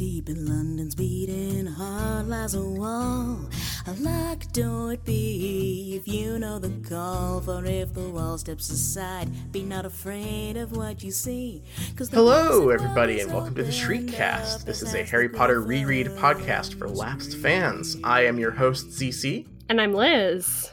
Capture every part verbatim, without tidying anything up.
deep in London's beating heart lies a wall. A locked door it be, if you know the call. For if the wall steps aside, be not afraid of what you see. Hello, everybody, and welcome to the ShriekCast. This is a Harry Potter reread podcast for lapsed fans. I am your host, C C. And I'm Liz.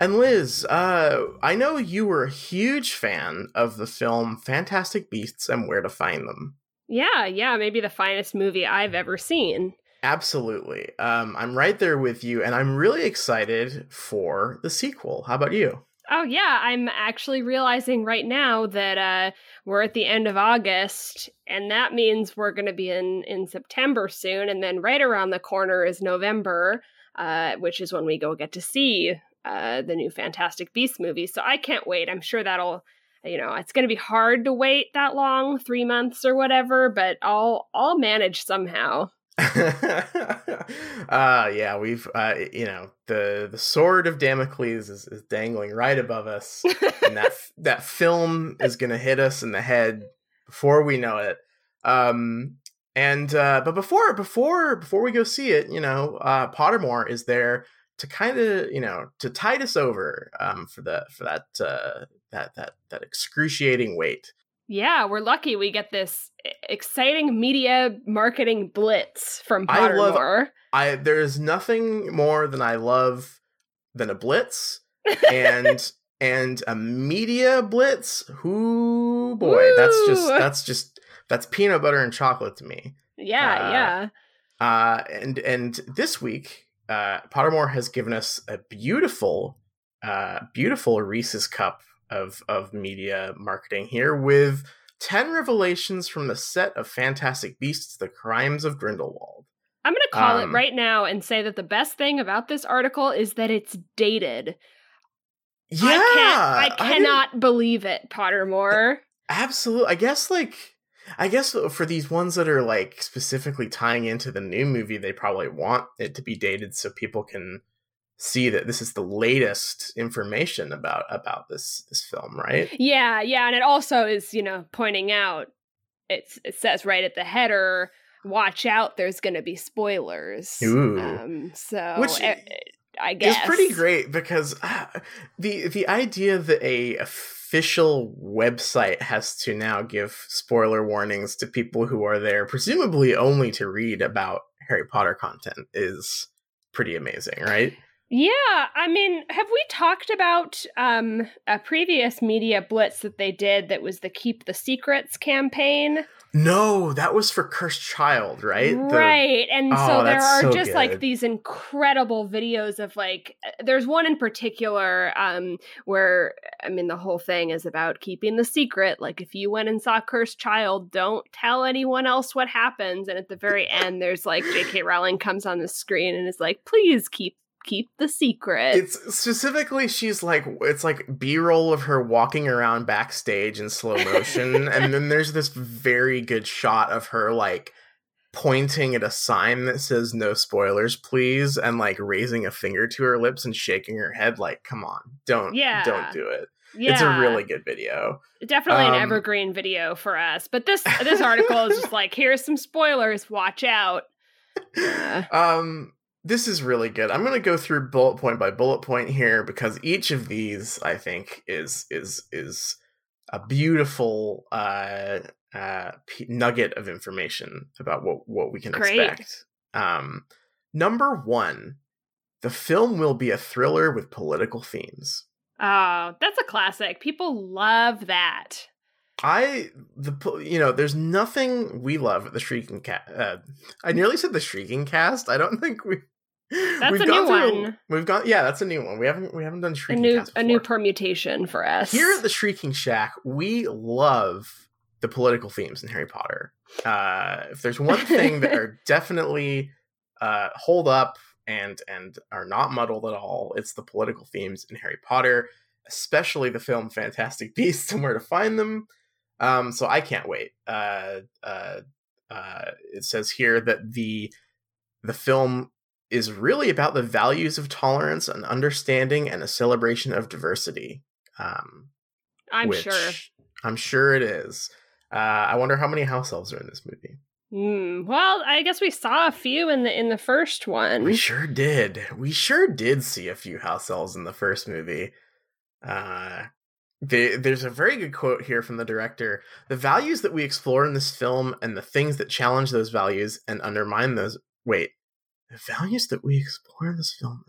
And Liz, uh, I know you were a huge fan of the film Fantastic Beasts and Where to Find Them. Yeah, yeah, maybe the finest movie I've ever seen. Absolutely. Um, I'm right there with you, and I'm really excited for the sequel. How about you? Oh, yeah. I'm actually realizing right now that uh, we're at the end of August, and that means we're going to be in, in September soon, and then right around the corner is November, uh, which is when we go get to see uh, the new Fantastic Beasts movie. So I can't wait. I'm sure that'll... You know, it's going to be hard to wait that long, three months or whatever, but I'll I'll manage somehow. uh, yeah, we've, uh, you know, the the sword of Damocles is, is dangling right above us. And that that film is going to hit us in the head before we know it. Um, and uh, but before before before we go see it, you know, uh, Pottermore is there to kind of, you know, to tide us over um, for the for that uh, that that that excruciating wait. Yeah, we're lucky we get this exciting media marketing blitz from Pottermore. I, I there is nothing more than I love than a blitz and and a media blitz. Whoo boy, Woo. that's just that's just that's peanut butter and chocolate to me. Yeah, uh, yeah. Uh, and and this week. Uh, Pottermore has given us a beautiful, uh, beautiful Reese's cup of of media marketing here with ten revelations from the set of Fantastic Beasts: The Crimes of Grindelwald. I'm going to call um, it right now and say that the best thing about this article is that it's dated. Yeah, I, can't, I cannot I believe it, Pottermore. Absolutely, I guess like. I guess for these ones that are like specifically tying into the new movie, they probably want it to be dated so people can see that this is the latest information about about this this film, right? Yeah, yeah, and it also is, you know, pointing out it's, it says right at the header, "Watch out, there's going to be spoilers." Ooh, um, so which I, I guess it's pretty great because uh, the the idea that a, a official website has to now give spoiler warnings to people who are there, presumably only to read about Harry Potter content, is pretty amazing, right? Yeah, I mean, have we talked about um, a previous media blitz that they did that was the Keep the Secrets campaign? No, that was for Cursed Child, right? Right, the... and oh, so there are so just good. Like these incredible videos of like, there's one in particular um, where, I mean, the whole thing is about keeping the secret. Like if you went and saw Cursed Child, don't tell anyone else what happens. And at the very end, there's like J K. Rowling comes on the screen and is like, please keep keep the secret. It's specifically she's like it's like b-roll of her walking around backstage in slow motion and then there's this very good shot of her like pointing at a sign that says "no spoilers please" and like raising a finger to her lips and shaking her head like come on, don't yeah. don't do it. Yeah. It's a really good video. Definitely um, an evergreen video for us, but this this article is just like here's some spoilers, watch out. Yeah. Um This is really good. I'm going to go through bullet point by bullet point here because each of these, I think, is is is a beautiful uh, uh, p- nugget of information about what, what we can Great. expect. Um, number one, the film will be a thriller with political themes. Oh, that's a classic. People love that. I, the you know, there's nothing we love at the Shrieking Cast. Uh, I nearly said the Shrieking Cast. I don't think we. That's we've a new through, one. We've gone, yeah, that's a new one. We haven't, we haven't done Shrieking a new, Cast before. A new permutation for us. Here at the Shrieking Shack, we love the political themes in Harry Potter. Uh, if there's one thing that are definitely uh, hold up and and are not muddled at all, it's the political themes in Harry Potter, especially the film Fantastic Beasts and Where to Find Them. Um, so I can't wait. Uh, uh, uh, it says here that the the film is really about the values of tolerance and understanding and a celebration of diversity. Um, I'm sure. I'm sure it is. Uh, I wonder how many house elves are in this movie. Mm, well, I guess we saw a few in the in the first one. We sure did. We sure did see a few house elves in the first movie. Uh, they, there's a very good quote here from the director. The values that we explore in this film and the things that challenge those values and undermine those... Wait. The values that we explore in this film...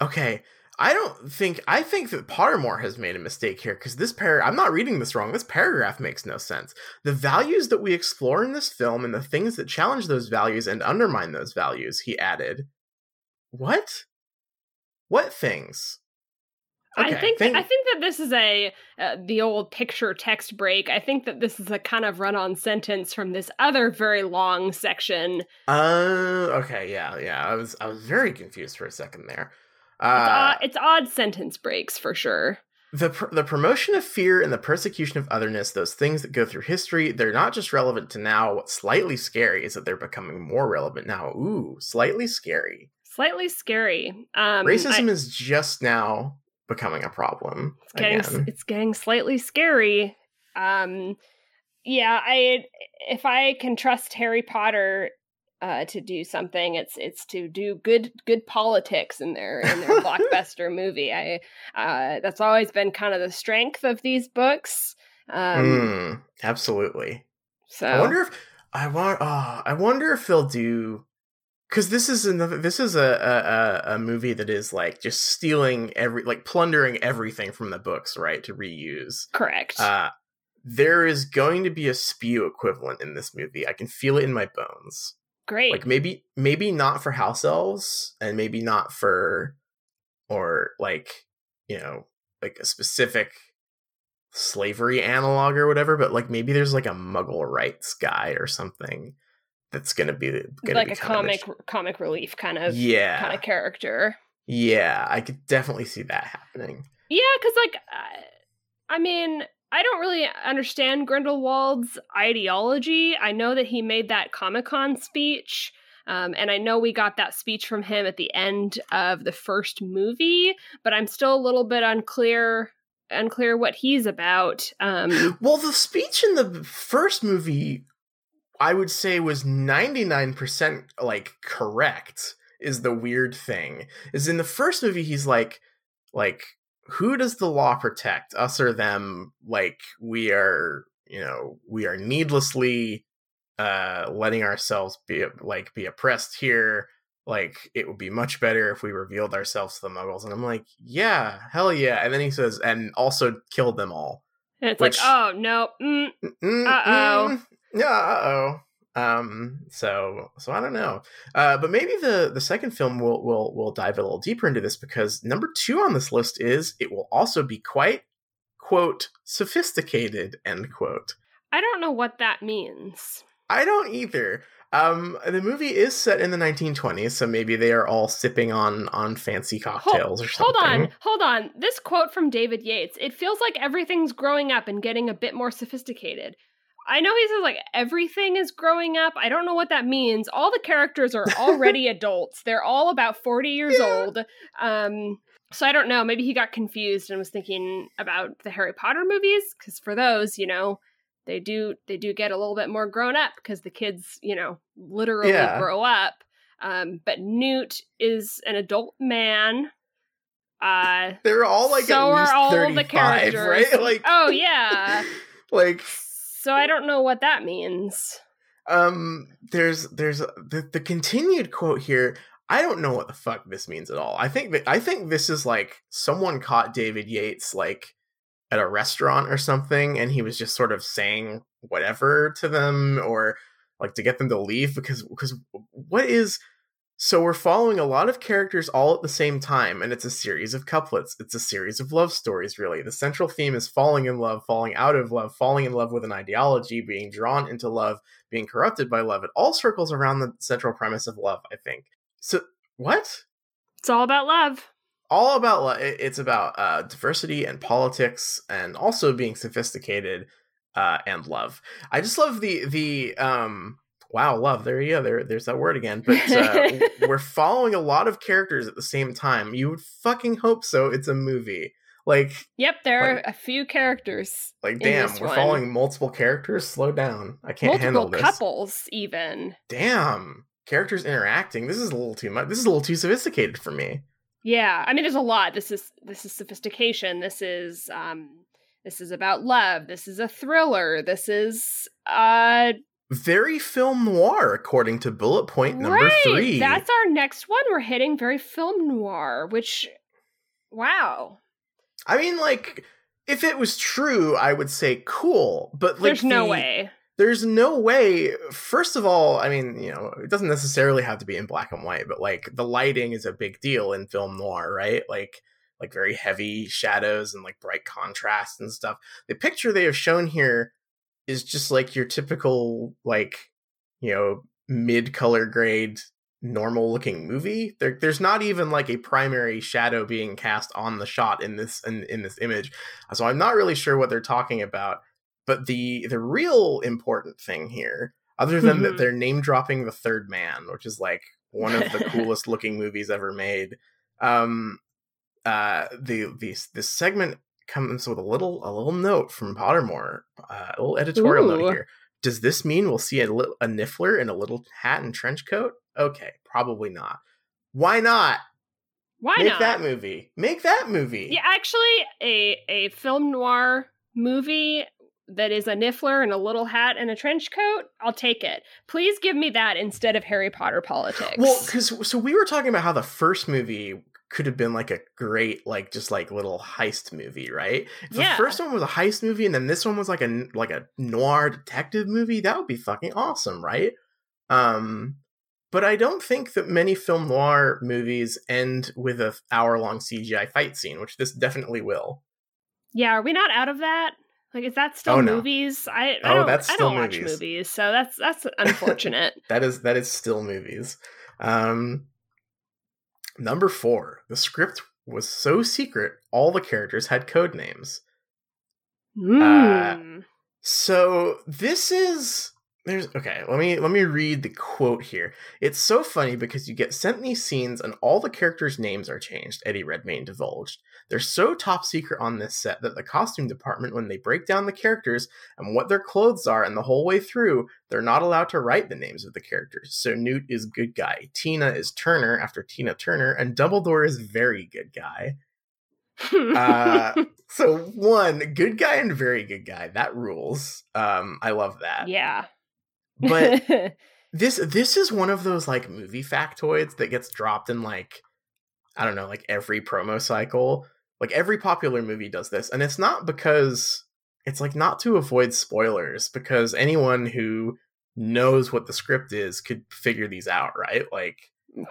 Okay. I don't think... I think that Pottermore has made a mistake here, because this paragraph... I'm not reading this wrong. This paragraph makes no sense. The values that we explore in this film and the things that challenge those values and undermine those values, he added. What? What things? Okay, I think th- I think that this is a uh, the old picture text break. I think that this is a kind of run-on sentence from this other very long section. Oh, uh, okay, yeah, yeah. I was I was very confused for a second there. Uh, it's, odd, it's odd sentence breaks for sure. The pr- the promotion of fear and the persecution of otherness, those things that go through history, they're not just relevant to now. What's slightly scary is that they're becoming more relevant now. Ooh, slightly scary. Slightly scary. Um, Racism I- is just now becoming a problem. It's getting, it's getting slightly scary. Um, yeah, I if I can trust Harry Potter uh, to do something, it's it's to do good good politics in their in their blockbuster movie. I uh, that's always been kind of the strength of these books. Um, mm, absolutely. So I wonder if I want. Oh, I wonder if they'll do. Because this is another, this is a, a a movie that is like just stealing every, like plundering everything from the books, right? To reuse. Correct. Uh, there is going to be a spew equivalent in this movie. I can feel it in my bones. Great. Like maybe maybe not for house elves, and maybe not for, or like, you know, like a specific slavery analog or whatever. But like maybe there's like a Muggle rights guy or something. That's gonna be gonna like be a comic a, comic relief kind of yeah. kind of character. Yeah, I could definitely see that happening. Yeah, because like, uh, I mean, I don't really understand Grindelwald's ideology. I know that he made that Comic-Con speech, um, and I know we got that speech from him at the end of the first movie, but I'm still a little bit unclear. Unclear what he's about. Um, well, the speech in the first movie, I would say, was ninety-nine percent like correct. Is the weird thing is in the first movie he's like, like who does the law protect, us or them? Like we are, you know, we are needlessly uh, letting ourselves be like be oppressed here. Like it would be much better if we revealed ourselves to the Muggles. And I'm like, yeah, hell yeah. And then he says, and also killed them all. And it's Which, like, oh no, mm, uh oh. Yeah, uh-oh. Um, so, so I don't know. Uh, but maybe the, the second film will will will dive a little deeper into this, because number two on this list is, it will also be quite, quote, sophisticated, end quote. I don't know what that means. I don't either. Um, the movie is set in the nineteen twenties, so maybe they are all sipping on on fancy cocktails hold, or something. Hold on, hold on. This quote from David Yates, it feels like everything's growing up and getting a bit more sophisticated. I know he says, like, everything is growing up. I don't know what that means. All the characters are already adults. They're all about forty years yeah. old. Um, so I don't know. Maybe he got confused and was thinking about the Harry Potter movies. Because for those, you know, they do they do get a little bit more grown up, because the kids, you know, literally yeah. grow up. Um, but Newt is an adult man. Uh, They're all, like, so at least all thirty-five, the characters. Right? Like, oh, yeah. Like... So I don't know what that means. Um, there's there's a, the, the continued quote here. I don't know what the fuck this means at all. I think that I think this is like someone caught David Yates like at a restaurant or something, and he was just sort of saying whatever to them, or like to get them to leave, because because what is so we're following a lot of characters all at the same time, and it's a series of couplets. It's a series of love stories, really. The central theme is falling in love, falling out of love, falling in love with an ideology, being drawn into love, being corrupted by love. It all circles around the central premise of love, I think. So, what? It's all about love. All about love. It's about uh, diversity and politics, and also being sophisticated uh, and love. I just love the... the um, Wow, love. There you go. There, there's that word again. But uh, we're following a lot of characters at the same time. You would fucking hope so. It's a movie. Like, yep, there like, are a few characters. Like, damn, we're one. following multiple characters. Slow down. I can't multiple handle this. Couples, even. Damn, characters interacting. This is a little too much. This is a little too sophisticated for me. Yeah, I mean, there's a lot. This is this is sophistication. This is um, this is about love. This is a thriller. This is uh. Very film noir, according to bullet point number right. three. That's our next one. We're hitting very film noir, which, wow. I mean, like, if it was true, I would say cool, but like, there's no the, way. There's no way. First of all, I mean, you know, it doesn't necessarily have to be in black and white, but like the lighting is a big deal in film noir, right? Like, like very heavy shadows and like bright contrast and stuff. The picture they have shown here is just like your typical, like, you know, mid-color grade, normal-looking movie. There, there's not even like a primary shadow being cast on the shot in this in, in this image, so I'm not really sure what they're talking about. But the the real important thing here, other than mm-hmm. that they're name-dropping The Third Man, which is like one of the coolest-looking movies ever made, um, uh, the the this segment comes with a little a little note from Pottermore, uh, a little editorial Ooh. note here. Does this mean we'll see a, li- a Niffler in a little hat and trench coat? Okay, probably not. Why not? Why Make not? Make that movie. Make that movie. Yeah, actually, a a film noir movie that is a Niffler and a little hat and a trench coat, I'll take it. Please give me that instead of Harry Potter politics. Well, because so we were talking about how the first movie could have been like a great, like just like little heist movie, right? If yeah. the first one was a heist movie and then this one was like a like a noir detective movie, that would be fucking awesome, right? Um, but I don't think that many film noir movies end with an hour-long C G I fight scene, which this definitely will. Yeah, are we not out of that? Like, is that still oh, no. movies? I, I oh, don't, that's still I don't movies. watch movies, so that's that's unfortunate. that is that is still movies. Um, Number four, the script was so secret, all the characters had code names. Mm. Uh, so this is there's okay. Let me let me read the quote here. It's so funny because you get sent these scenes and all the characters' names are changed. Eddie Redmayne divulged. They're so top secret on this set that the costume department, when they break down the characters and what their clothes are, and the whole way through, they're not allowed to write the names of the characters. So Newt is good guy, Tina is Turner after Tina Turner, and Dumbledore is very good guy. uh, so one, good guy and very good guy. That rules. Um, I love that. Yeah. But this this is one of those like movie factoids that gets dropped in like, I don't know, like every promo cycle. Like every popular movie does this. And it's not because it's like not to avoid spoilers, because anyone who knows what the script is could figure these out, right? Like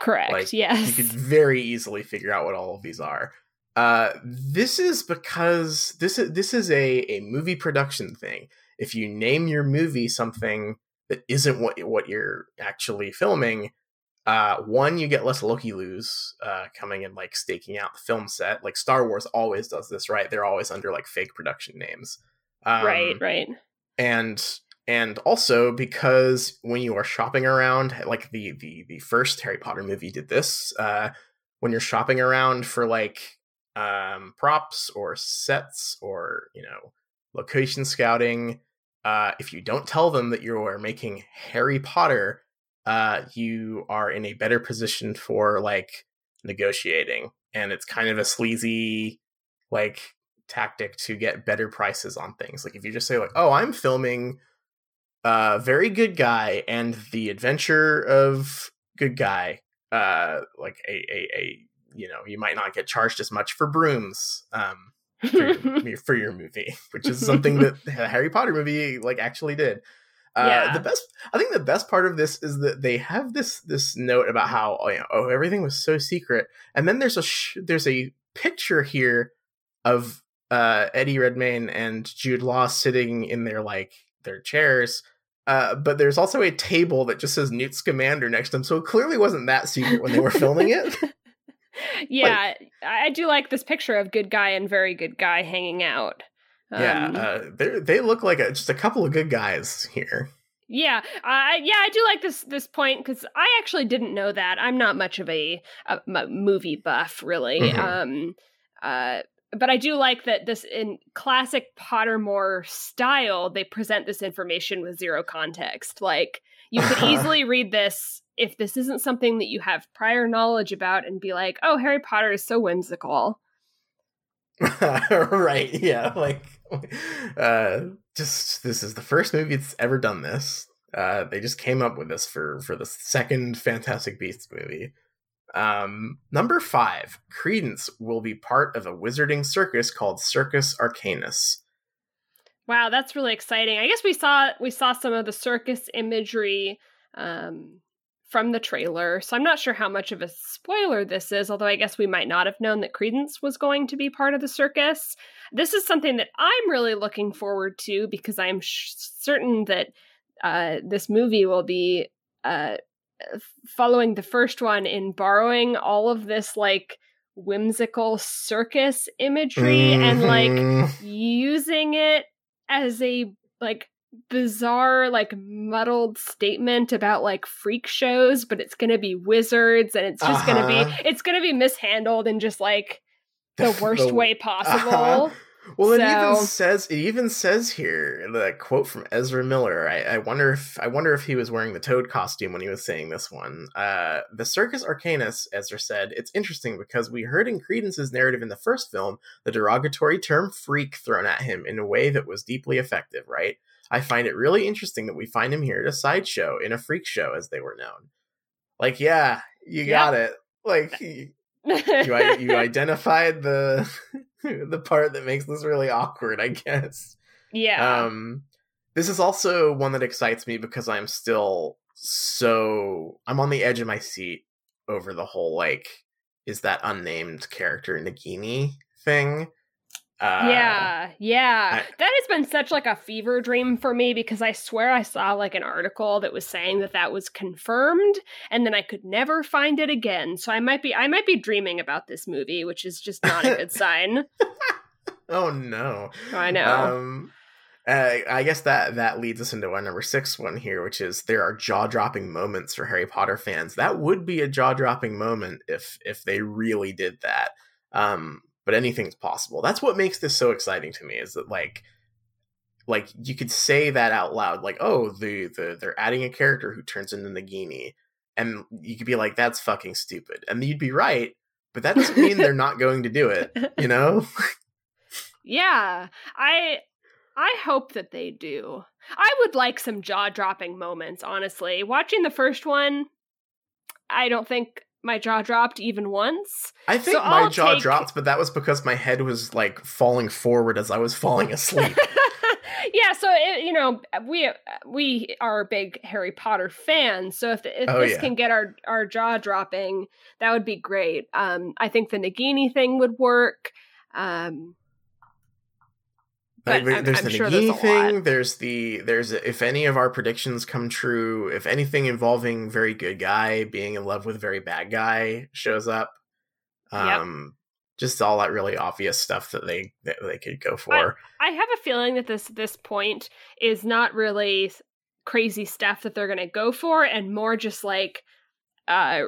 correct. Like, yes. You could very easily figure out what all of these are. Uh, this is because this is this is a, a movie production thing. If you name your movie something that isn't what what you're actually filming, uh, one, you get less looky-loos uh, coming and like staking out the film set. Like Star Wars always does this, right? They're always under like fake production names. Um, right, right. And and also because when you are shopping around, like the the the first Harry Potter movie did this. Uh, when you're shopping around for like um, props or sets or, you know, location scouting, uh, if you don't tell them that you are making Harry Potter, uh, you are in a better position for like negotiating, and it's kind of a sleazy like tactic to get better prices on things. Like if you just say like, oh, I'm filming uh very good guy and the adventure of good guy, uh like a a, a you know, you might not get charged as much for brooms um for your, for your movie, which is something that the Harry Potter movie like actually did. Uh, yeah. The best, I think the best part of this is that they have this this note about how, you know, oh, everything was so secret, and then there's a sh- there's a picture here of uh, Eddie Redmayne and Jude Law sitting in their like their chairs, uh, but there's also a table that just says Newt Scamander next to them, so it clearly wasn't that secret when they were filming it. Yeah, like, I do like this picture of good guy and very good guy hanging out. Yeah, um, uh, they they look like a, just a couple of good guys here. Yeah, uh, yeah, I do like this this point because I actually didn't know that. I'm not much of a, a, a movie buff, really. Mm-hmm. Um, uh, But I do like that this, in classic Pottermore style, they present this information with zero context. Like, you could easily read this if this isn't something that you have prior knowledge about and be like, oh, Harry Potter is so whimsical. Right, yeah. Like, uh, just, this is the first movie that's ever done this. Uh, they just came up with this for, for the second Fantastic Beasts movie. Um, number five, Credence will be part of a wizarding circus called Circus Arcanus. Wow, that's really exciting. I guess we saw we saw some of the circus imagery um, from the trailer, so I'm not sure how much of a spoiler this is, although I guess we might not have known that Credence was going to be part of the circus. This is something that I'm really looking forward to, because I'm sh- certain that uh, this movie will be... Uh, following the first one in borrowing all of this like whimsical circus imagery mm-hmm. and like using it as a like bizarre like muddled statement about like freak shows, but it's gonna be wizards, and it's just uh-huh. gonna be it's gonna be mishandled in just like the worst the, way possible. Uh-huh. Well, so. it even says it even says here the quote from Ezra Miller. I, I wonder if I wonder if he was wearing the Toad costume when he was saying this one. Uh, the Circus Arcanus, Ezra said, it's interesting because we heard in Credence's narrative in the first film the derogatory term "freak" thrown at him in a way that was deeply effective. Right? I find it really interesting that we find him here at a sideshow, in a freak show, as they were known. Like, yeah, you got yep. it. Like, you, you, you identified the. The part that makes this really awkward, I guess. Yeah. Um, this is also one that excites me because I'm still so... I'm on the edge of my seat over the whole, like, is that unnamed character Nagini thing? Uh, yeah, yeah. I, that has been such, like, a fever dream for me, because I swear I saw, like, an article that was saying that that was confirmed, and then I could never find it again. So I might be I might be dreaming about this movie, which is just not a good sign. Oh, no. Oh, I know. Um, uh, I guess that, that leads us into our number six one here, which is there are jaw-dropping moments for Harry Potter fans. That would be a jaw-dropping moment if if they really did that. Um But anything's possible. That's what makes this so exciting to me, is that like, like you could say that out loud, like, oh, the, the they're adding a character who turns into Nagini, and you could be like, that's fucking stupid, and you'd be right, but that doesn't mean they're not going to do it, you know? Yeah, I I hope that they do. I would like some jaw dropping moments, honestly. Watching the first one, I don't think. My jaw dropped even once. I think so my I'll jaw take... dropped, but that was because my head was like falling forward as I was falling asleep. Yeah, so it, you know, we we are big Harry Potter fans, so if, if oh, this yeah. can get our, our jaw dropping, that would be great. Um, I think the Nagini thing would work. Um, but I mean, I'm, there's I'm the sure Nagini there's thing. There's the there's a, if any of our predictions come true, if anything involving very good guy being in love with very bad guy shows up, um, yep. just all that really obvious stuff that they that they could go for. I, I have a feeling that this this point is not really crazy stuff that they're going to go for, and more just like uh,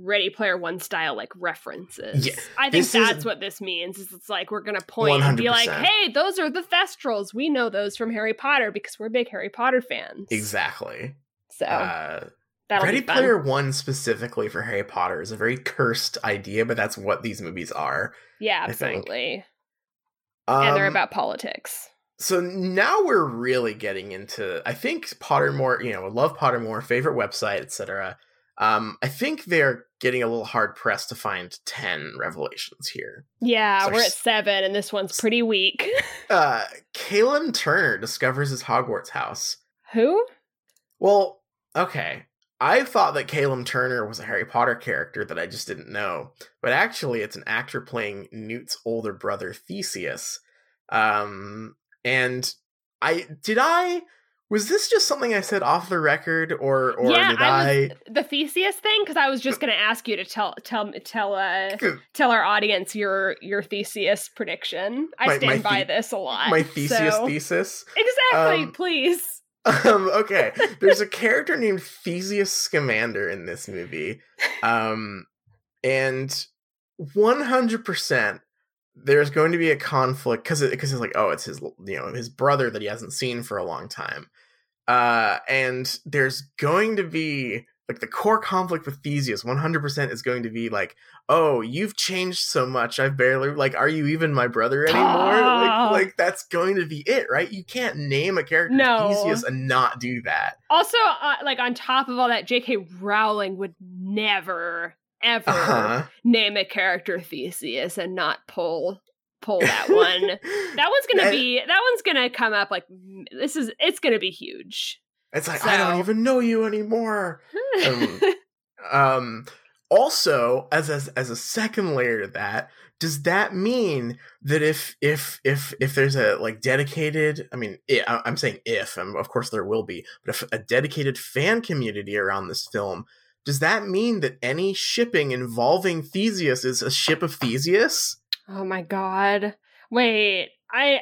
Ready Player One style, like, references. Yeah, I think that's is, what this means. Is it's like, we're going to point and be like, hey, those are the Thestrals. We know those from Harry Potter because we're big Harry Potter fans. Exactly. So, uh, that'll Ready be fun. Player One specifically for Harry Potter is a very cursed idea, but that's what these movies are. Yeah, absolutely. Um, and they're about politics. So now we're really getting into, I think, Pottermore, you know, love Pottermore, favorite website, et cetera. Um, I think they're getting a little hard-pressed to find ten revelations here. Yeah, so we're at seven, and this one's pretty weak. uh, Calum Turner discovers his Hogwarts house. Who? Well, okay. I thought that Calum Turner was a Harry Potter character that I just didn't know. But actually, it's an actor playing Newt's older brother, Theseus. Um, and I... Did I... Was this just something I said off the record, or or yeah, did I, was, I the Theseus thing? Because I was just going to ask you to tell tell tell uh, tell our audience your your Theseus prediction. I my, stand my by the- this a lot. My Theseus so. thesis, exactly. Um, please. Um, okay, there's a character named Theseus Scamander in this movie, um, and one hundred percent there's going to be a conflict because it, because it's like, oh, it's his, you know, his brother that he hasn't seen for a long time. Uh, and there's going to be like the core conflict with Theseus one hundred percent is going to be like, oh, you've changed so much. I've barely like, are you even my brother anymore? Oh. Like, like that's going to be it, right? You can't name a character no. Theseus and not do that. Also, uh, like on top of all that, J K. Rowling would never, ever uh-huh. name a character Theseus and not pull pull that one. That one's gonna that, be. That one's gonna come up like this is. It's gonna be huge. It's like, so. I don't even know you anymore. um, um, also, as, as as a second layer to that, does that mean that if if if if there's a like dedicated, I mean, I, I'm saying if, and of course there will be, but if a dedicated fan community around this film, does that mean that any shipping involving Theseus is a ship of Theseus? Oh my God! Wait, I.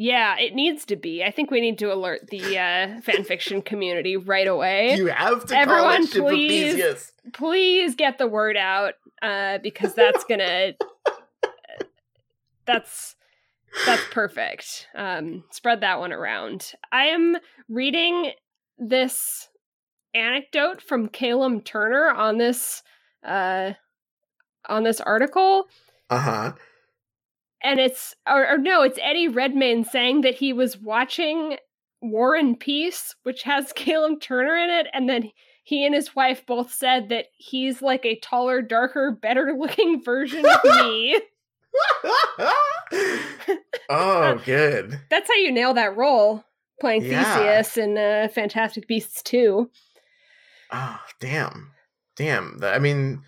Yeah, it needs to be. I think we need to alert the uh, fanfiction community right away. You have to Everyone, call it Ship please, of Theseus. Please get the word out, uh, because that's gonna that's that's perfect. Um, spread that one around. I am reading this anecdote from Calum Turner on this uh, on this article. Uh-huh. And it's, or, or no, it's Eddie Redmayne saying that he was watching War and Peace, which has Calum Turner in it. And then he and his wife both said that he's like a taller, darker, better looking version of me. Oh, good. That's how you nail that role, playing yeah. Theseus in uh, Fantastic Beasts two. Oh, damn. Damn. I mean...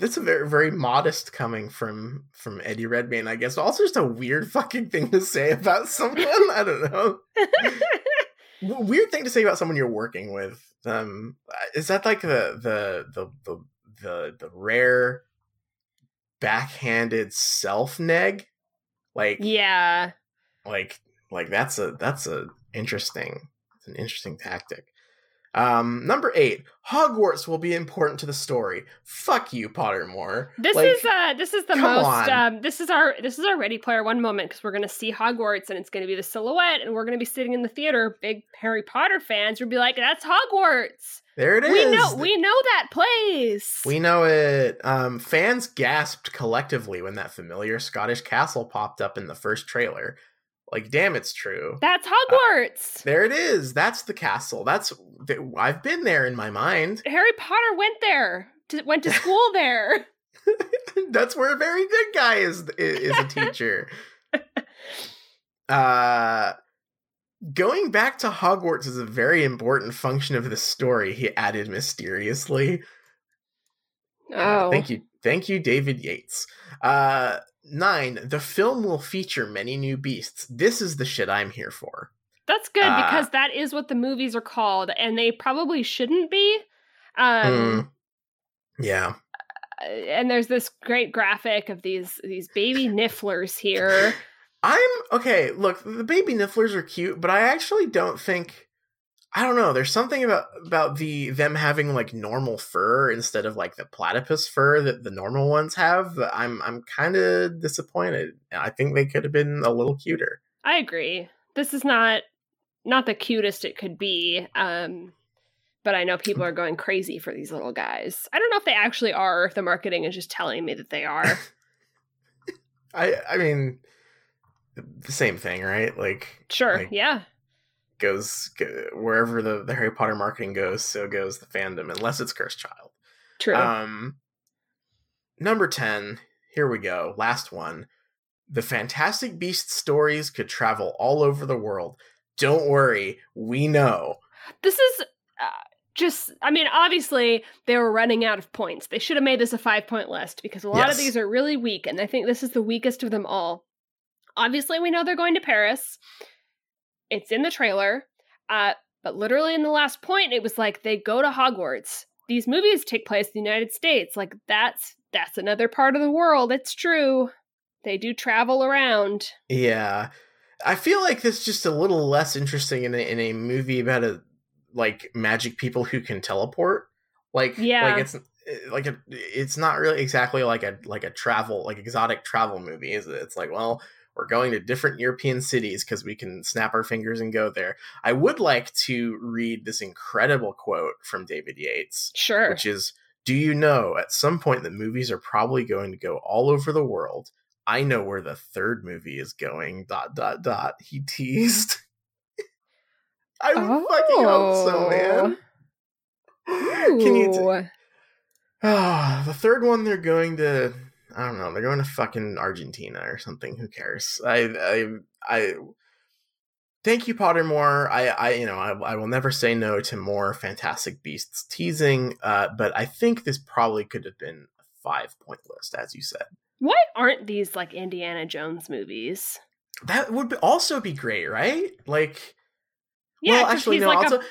That's a very, very modest coming from from Eddie Redmayne, I guess. Also, just a weird fucking thing to say about someone. I don't know. Weird thing to say about someone you're working with. Um, is that like the the the the the, the rare backhanded self neg? Like yeah, like like that's a that's a interesting it's an interesting tactic. Um, number eight, Hogwarts will be important to the story. Fuck you, Pottermore. This like, is uh, this is the most. Um, this is our this is our Ready Player One moment because we're gonna see Hogwarts and it's gonna be the silhouette and we're gonna be sitting in the theater. Big Harry Potter fans will be like, "That's Hogwarts." There it is. We know we know that place. We know it. Um, fans gasped collectively when that familiar Scottish castle popped up in the first trailer. Like, damn, it's true. That's Hogwarts. Uh, there it is. That's the castle. That's th- I've been there in my mind. Harry Potter went there. To, went to school there. That's where a very good guy is is a teacher. uh, going back to Hogwarts is a very important function of the story. He added mysteriously. Oh, uh, thank you, thank you, David Yates. Uh. Nine, the film will feature many new beasts. This is the shit I'm here for. That's good, uh, because that is what the movies are called, and they probably shouldn't be. Um, mm, yeah. And there's this great graphic of these these baby Nifflers here. I'm, okay, look, the baby Nifflers are cute, but I actually don't think... I don't know. There's something about, about the them having like normal fur instead of like the platypus fur that the normal ones have. That I'm I'm kind of disappointed. I think they could have been a little cuter. I agree. This is not not the cutest it could be. Um, but I know people are going crazy for these little guys. I don't know if they actually are. Or if the marketing is just telling me that they are. I I mean, the same thing, right? Like sure, like, yeah. Goes wherever the, the Harry Potter marketing goes, so goes the fandom, unless it's Cursed Child. True. Um, number ten, here we go, last one. The Fantastic Beasts stories could travel all over the world. Don't worry, we know. This is uh, just, I mean, obviously, they were running out of points. They should have made this a five-point list, because a lot yes. of these are really weak, and I think this is the weakest of them all. Obviously, we know they're going to Paris. It's in the trailer, uh, but literally in the last point, it was like, they go to Hogwarts. These movies take place in the United States. Like, that's that's another part of the world. It's true. They do travel around. Yeah. I feel like this is just a little less interesting in a, in a movie about, a like, magic people who can teleport. Like, yeah. like it's like a, it's not really exactly like a like a travel like exotic travel movie, is it? It's like, well, we're going to different European cities because we can snap our fingers and go there. I would like to read this incredible quote from David Yates, sure, which is, "Do you know at some point that movies are probably going to go all over the world? I know where the third movie is going. Dot dot dot." He teased. I oh. fucking hope so, man. Ooh. Can you? T- oh, the third one they're going to. I don't know. They're going to fucking Argentina or something. Who cares? I, I, I thank you, Pottermore. I, I, you know, I, I will never say no to more Fantastic Beasts teasing. Uh, but I think this probably could have been a five-point list, as you said. Why aren't these like Indiana Jones movies? That would be, also be great, right? Like, yeah, well, actually, he's no. Like I'll, a, t-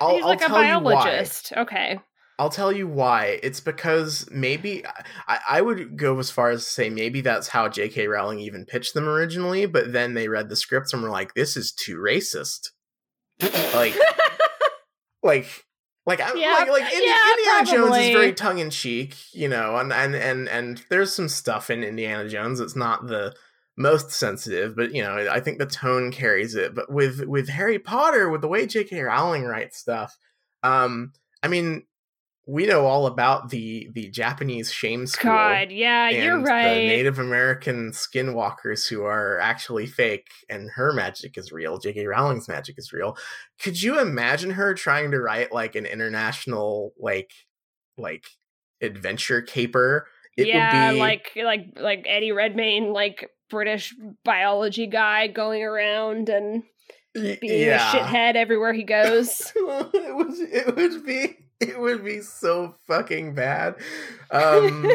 I'll, he's I'll like a biologist. Okay. I'll tell you why. It's because maybe I, I would go as far as to say maybe that's how J K. Rowling even pitched them originally, but then they read the scripts and were like, "This is too racist." like, like, like, I'm, yeah, like, like, Indi- yeah, Indiana probably. Jones is very tongue in cheek, you know, and, and and and there's some stuff in Indiana Jones that's not the most sensitive, but you know, I think the tone carries it. But with with Harry Potter, with the way J K. Rowling writes stuff, um, I mean. We know all about the, the Japanese shame school. God, yeah, and you're right. The Native American skinwalkers who are actually fake, and her magic is real. J K. Rowling's magic is real. Could you imagine her trying to write like an international like like adventure caper? It yeah, would be like like like Eddie Redmayne, like British biology guy going around and being yeah. a shithead everywhere he goes. it would it would be. It would be so fucking bad. Um,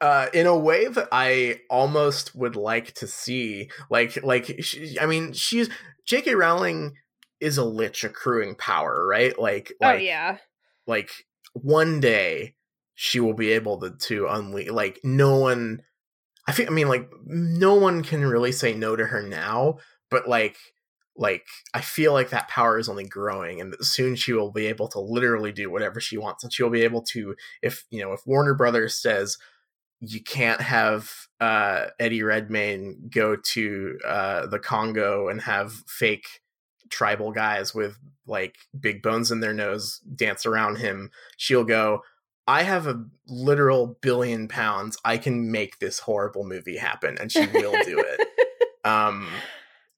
uh, in a way that I almost would like to see. Like, like she, I mean, she's J K. Rowling is a lich accruing power, right? Like, like, oh yeah. Like one day she will be able to to unleash. Like no one, I think. I mean, like no one can really say no to her now. But like. Like, I feel like that power is only growing, and that soon she will be able to literally do whatever she wants. And she'll be able to, if, you know, if Warner Brothers says you can't have uh, Eddie Redmayne go to uh, the Congo and have fake tribal guys with, like, big bones in their nose dance around him, she'll go, I have a literal billion pounds. I can make this horrible movie happen. And she will do it. Um...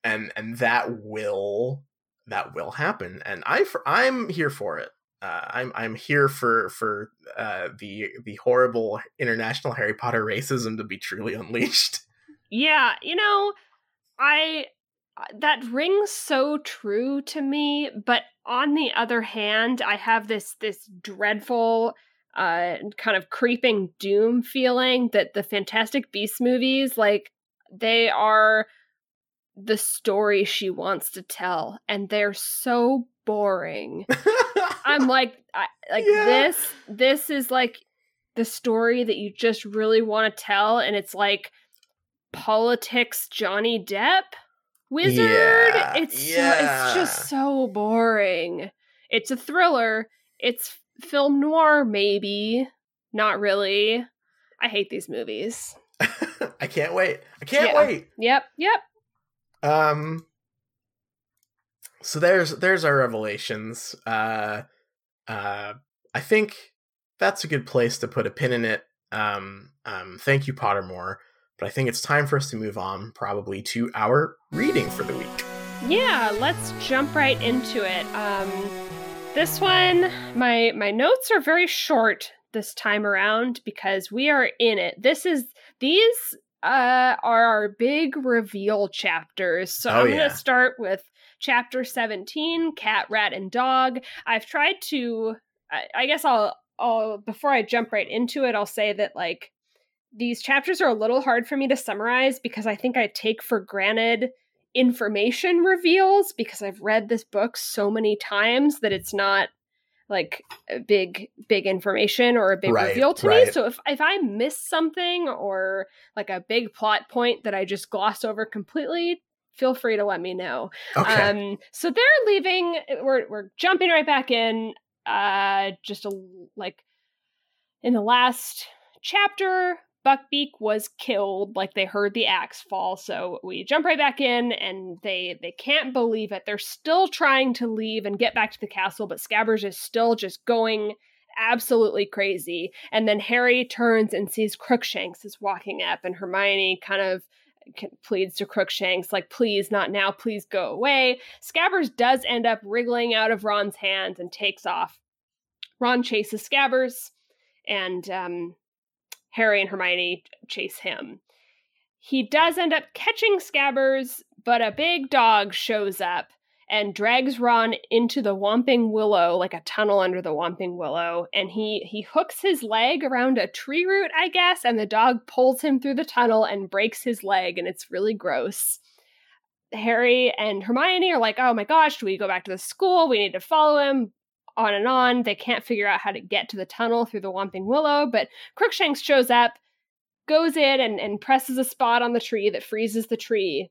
And and that will that will happen, and I for, I'm here for it. Uh, I'm I'm here for for uh, the the horrible international Harry Potter racism to be truly unleashed. Yeah, you know, I that rings so true to me. But on the other hand, I have this this dreadful uh, kind of creeping doom feeling that the Fantastic Beasts movies, like they are. The story she wants to tell, and they're so boring. I'm like, I, like yeah. this, this is like the story that you just really want to tell, and it's like politics, Johnny Depp, wizard. Yeah. It's yeah. So, it's just so boring. It's a thriller. It's film noir, maybe. Not really. I hate these movies. I can't wait. I can't yeah. wait. Yep. Yep. Um, so there's, there's our revelations. Uh, uh, I think that's a good place to put a pin in it. Um, um, thank you, Pottermore, but I think it's time for us to move on probably to our reading for the week. Yeah, let's jump right into it. Um, this one, my, my notes are very short this time around because we are in it. This is, these Uh, are our big reveal chapters. So oh, I'm going to yeah. start with chapter seventeen, Cat, Rat, and Dog. I've tried to, I, I guess I'll, I'll, before I jump right into it, I'll say that like these chapters are a little hard for me to summarize because I think I take for granted information reveals because I've read this book so many times that it's not like big, big information or a big right, reveal to right. me. So if, if I miss something or like a big plot point that I just gloss over completely, feel free to let me know. Okay. Um, so they're leaving, we're, we're jumping right back in. Uh, just a, like In the last chapter, Buckbeak was killed, like they heard the axe fall. So we jump right back in and they they can't believe it. They're still trying to leave and get back to the castle, but Scabbers is still just going absolutely crazy. And then Harry turns and sees Crookshanks is walking up, and Hermione kind of pleads to Crookshanks, like, please, not now, please go away. Scabbers does end up wriggling out of Ron's hands and takes off. Ron chases Scabbers, and um, Harry and Hermione chase him. He does end up catching Scabbers, but a big dog shows up and drags Ron into the Whomping Willow, like a tunnel under the Whomping Willow, and he he hooks his leg around a tree root, I guess, and the dog pulls him through the tunnel and breaks his leg, and it's really gross. Harry and Hermione are like, oh my gosh, do we go back to the school? We need to follow him. On and on. They can't figure out how to get to the tunnel through the Whomping Willow, but Crookshanks shows up, goes in, and, and presses a spot on the tree that freezes the tree.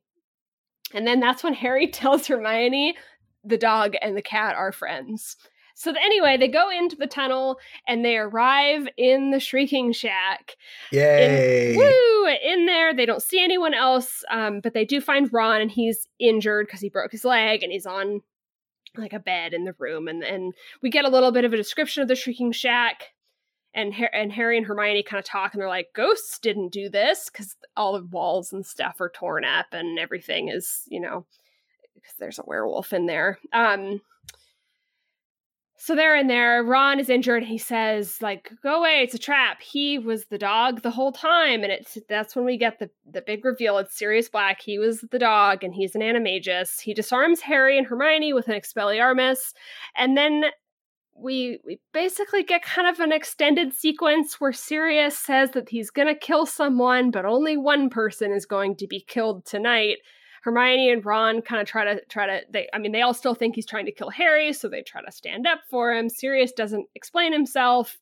And then that's when Harry tells Hermione the dog and the cat are friends. So anyway, they go into the tunnel and they arrive in the Shrieking Shack. Yay! In, woo! In there, they don't see anyone else, um, but they do find Ron, and he's injured because he broke his leg, and he's on like a bed in the room. And and we get a little bit of a description of the Shrieking Shack. And, Her- and Harry and Hermione kind of talk, and they're like, ghosts didn't do this, because all the walls and stuff are torn up and everything is, you know, because there's a werewolf in there. Um, so they're in there. Ron is injured. He says, like, go away, it's a trap. He was the dog the whole time. And it's that's when we get the, the big reveal. It's Sirius Black. He was the dog, and he's an animagus. He disarms Harry and Hermione with an Expelliarmus. And then We we basically get kind of an extended sequence where Sirius says that he's going to kill someone, but only one person is going to be killed tonight. Hermione and Ron kind of try to try to. They, I mean, they all still think he's trying to kill Harry, so they try to stand up for him. Sirius doesn't explain himself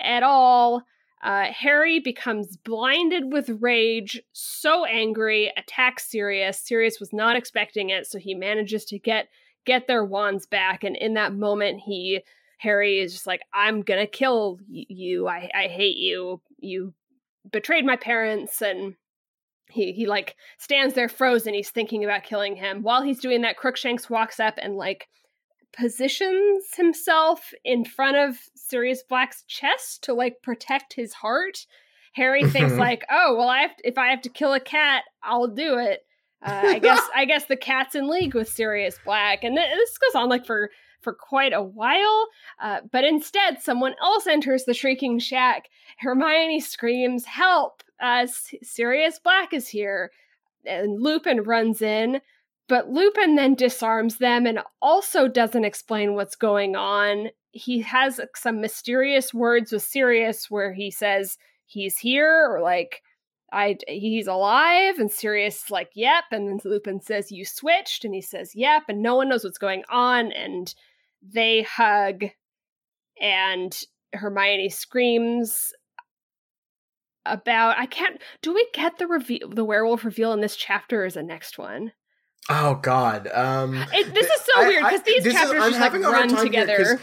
at all. Uh, Harry becomes blinded with rage, so angry, attacks Sirius. Sirius was not expecting it, so he manages to get. get their wands back, and in that moment he Harry is just like, I'm gonna kill you, I, I hate you, you betrayed my parents. And he he like stands there frozen, he's thinking about killing him. While he's doing that, Crookshanks walks up and like positions himself in front of Sirius Black's chest to like protect his heart. Harry thinks like, oh well, I have to, if I have to kill a cat, I'll do it. Uh, I guess I guess the cat's in league with Sirius Black. And th- this goes on like for, for quite a while. Uh, but instead, someone else enters the Shrieking Shack. Hermione screams, help! Uh, S- Sirius Black is here. And Lupin runs in. But Lupin then disarms them and also doesn't explain what's going on. He has like, some mysterious words with Sirius where he says he's here, or like, I, he's alive, and Sirius is like, yep, and then Lupin says, you switched, and he says, yep, and no one knows what's going on, and they hug, and Hermione screams about, I can't, do we get the reveal, the werewolf reveal in this chapter, or is the next one? Oh, God. Um, it, this is so I, weird, because these chapters is, just, like, run together.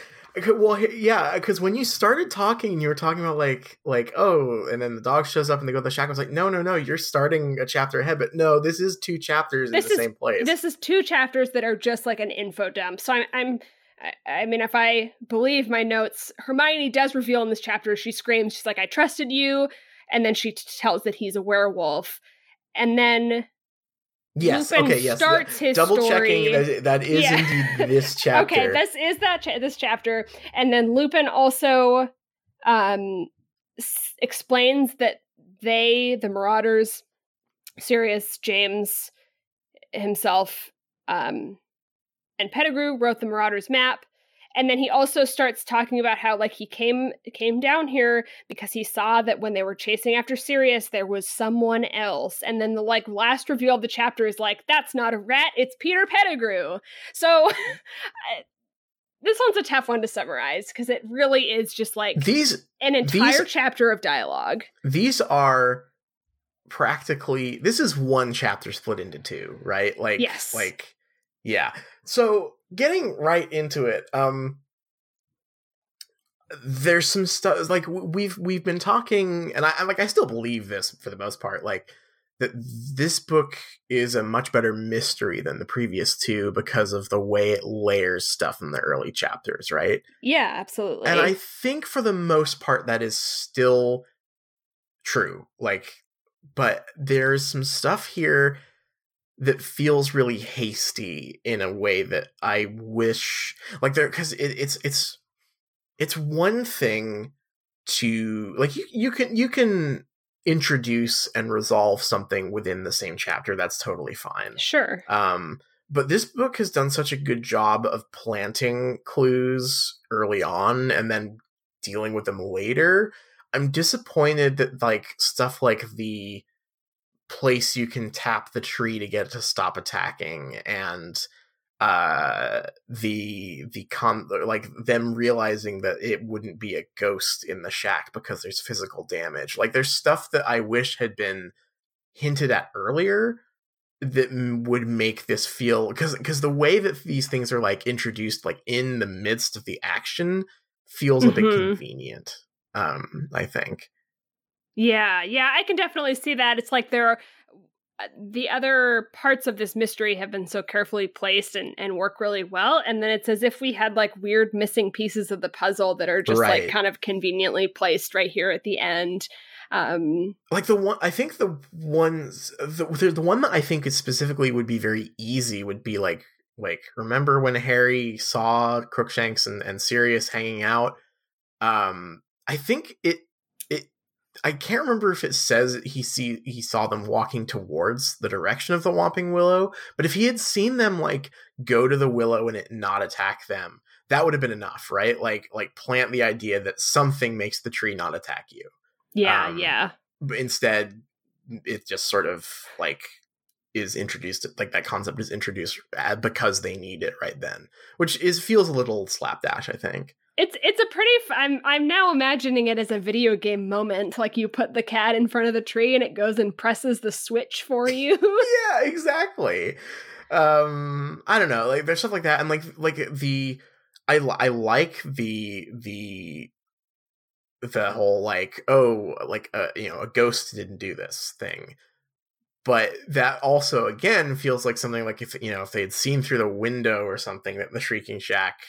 Well, yeah, because when you started talking, you were talking about like, like oh, and then the dog shows up and they go to the shack. I was like, no, no, no, you're starting a chapter ahead. But no, this is two chapters this in the is, same place. This is two chapters that are just like an info dump. So I'm, I'm, I mean, if I believe my notes, Hermione does reveal in this chapter, she screams, she's like, I trusted you. And then she t- tells that he's a werewolf. And then... Yes. Lupin okay. Yes. Starts his Double story. Checking. That, that is yeah. indeed this chapter. Okay. This is that cha- this chapter, and then Lupin also um, s- explains that they, the Marauders, Sirius, James himself, um, and Pettigrew wrote the Marauder's Map, and then he also starts talking about how like he came came down here because he saw that when they were chasing after Sirius, there was someone else. And then the like last reveal of the chapter is like, that's not a rat, it's Peter Pettigrew. So this one's a tough one to summarize because it really is just like these an entire these, chapter of dialogue. These are practically this is one chapter split into two, right? Like yes. like yeah. So getting right into it, um, there's some stuff like we've we've been talking, and I I'm like I still believe this for the most part, like that this book is a much better mystery than the previous two because of the way it layers stuff in the early chapters, right? Yeah, absolutely. And I think for the most part that is still true. Like, but there's some stuff here that feels really hasty in a way that I wish, like, there, because it, it's it's it's one thing to like you you can you can. introduce and resolve something within the same chapter. That's totally fine. Sure. Um, but this book has done such a good job of planting clues early on and then dealing with them later. I'm disappointed that like stuff like the place you can tap the tree to get it to stop attacking and uh the the con like them realizing that it wouldn't be a ghost in the shack because there's physical damage, like there's stuff that I wish had been hinted at earlier that would make this feel, because because the way that these things are like introduced like in the midst of the action feels mm-hmm. a bit convenient. um I think yeah yeah I can definitely see that. It's like there are the other parts of this mystery have been so carefully placed and, and work really well. And then it's as if we had like weird missing pieces of the puzzle that are just right. like kind of conveniently placed right here at the end. Um, like the one, I think the ones, the, the one that I think is specifically would be very easy would be like, like, remember when Harry saw Crookshanks and, and Sirius hanging out? Um, I think it, I can't remember if it says he see he saw them walking towards the direction of the Whomping Willow, but if he had seen them like go to the willow and it not attack them, that would have been enough, right? Like like plant the idea that something makes the tree not attack you. Yeah, um, yeah. But instead, it just sort of like is introduced, like that concept is introduced because they need it right then, which is feels a little slapdash, I think. It's it's a pretty. F- I'm I'm now imagining it as a video game moment. Like you put the cat in front of the tree and it goes and presses the switch for you. Yeah, exactly. Um, I don't know. Like there's stuff like that, and like like the I I like the the the whole like oh like uh, you know, a ghost didn't do this thing. But that also again feels like something like if you know if they had seen through the window or something that the Shrieking Shack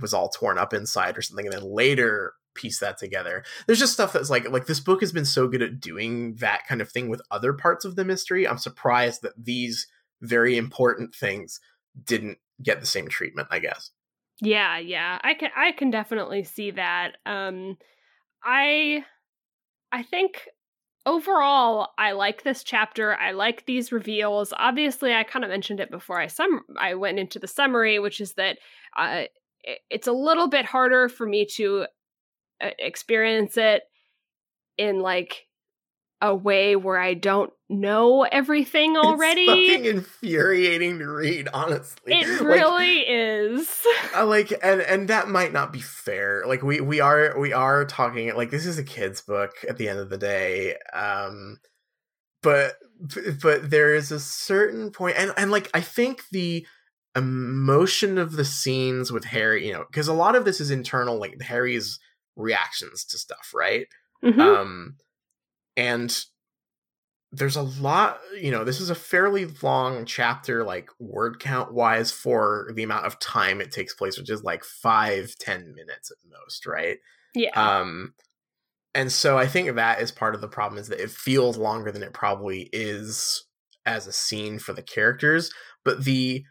was all torn up inside or something, and then later piece that together. There's just stuff that's like, like this book has been so good at doing that kind of thing with other parts of the mystery. I'm surprised that these very important things didn't get the same treatment, I guess. Yeah. Yeah. I can, I can definitely see that. Um, I, I think overall, I like this chapter. I like these reveals. Obviously I kind of mentioned it before I, sum- I went into the summary, which is that, uh, it's a little bit harder for me to experience it in like a way where I don't know everything already. It's fucking infuriating to read, honestly. It really like, is. I like, and, and that might not be fair. Like we, we are, we are talking like this is a kid's book at the end of the day. Um, but, but there is a certain point and, and like, I think the emotion of the scenes with Harry, you know, because a lot of this is internal, like Harry's reactions to stuff, right? Mm-hmm. Um, and there's a lot, you know, this is a fairly long chapter, like word count wise, for the amount of time it takes place, which is like five, ten minutes at most, right? Yeah. Um, and so I think that is part of the problem is that it feels longer than it probably is as a scene for the characters, but the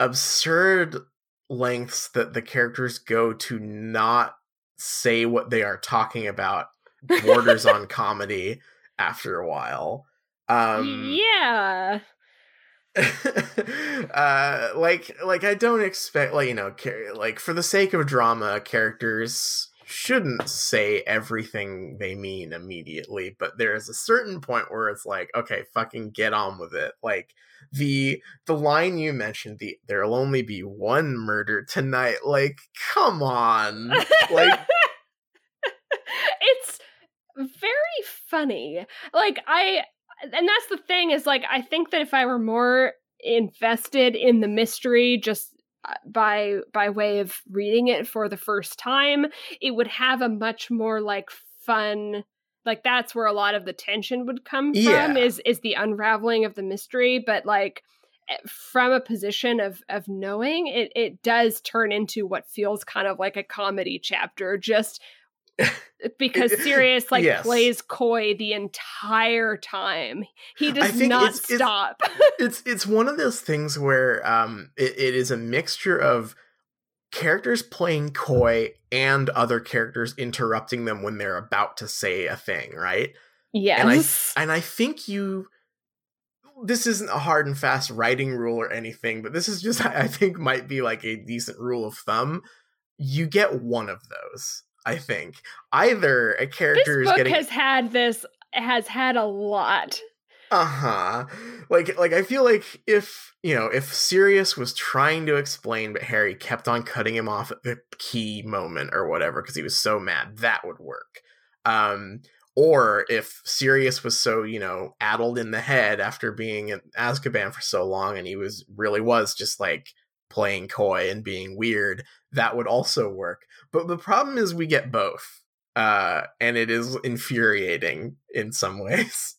absurd lengths that the characters go to not say what they are talking about borders on comedy after a while. Um, yeah. uh, like, like I don't expect, like, you know, car- like for the sake of drama, characters shouldn't say everything they mean immediately, but there is a certain point where it's like, okay, fucking get on with it. Like the the line you mentioned, the there'll only be one murder tonight, like come on. Like it's very funny. Like I and that's the thing is like I think that if I were more invested in the mystery, just by by way of reading it for the first time, it would have a much more like fun, like that's where a lot of the tension would come from, yeah. is is the unraveling of the mystery. But like from a position of of knowing, it it does turn into what feels kind of like a comedy chapter, just because Sirius like yes. plays coy the entire time. He does not it's, stop. It's, it's it's one of those things where um it, it is a mixture of characters playing coy and other characters interrupting them when they're about to say a thing, right? Yes. And I and I think you this isn't a hard and fast writing rule or anything, but this is just I think might be like a decent rule of thumb. You get one of those. I think either a character this book is getting has had this has had a lot. Uh-huh. Like like I feel like if, you know, if Sirius was trying to explain but Harry kept on cutting him off at the key moment or whatever because he was so mad, that would work. Um or if Sirius was so, you know, addled in the head after being in Azkaban for so long and he was really was just like playing coy and being weird, that would also work. But the problem is we get both, uh and it is infuriating in some ways.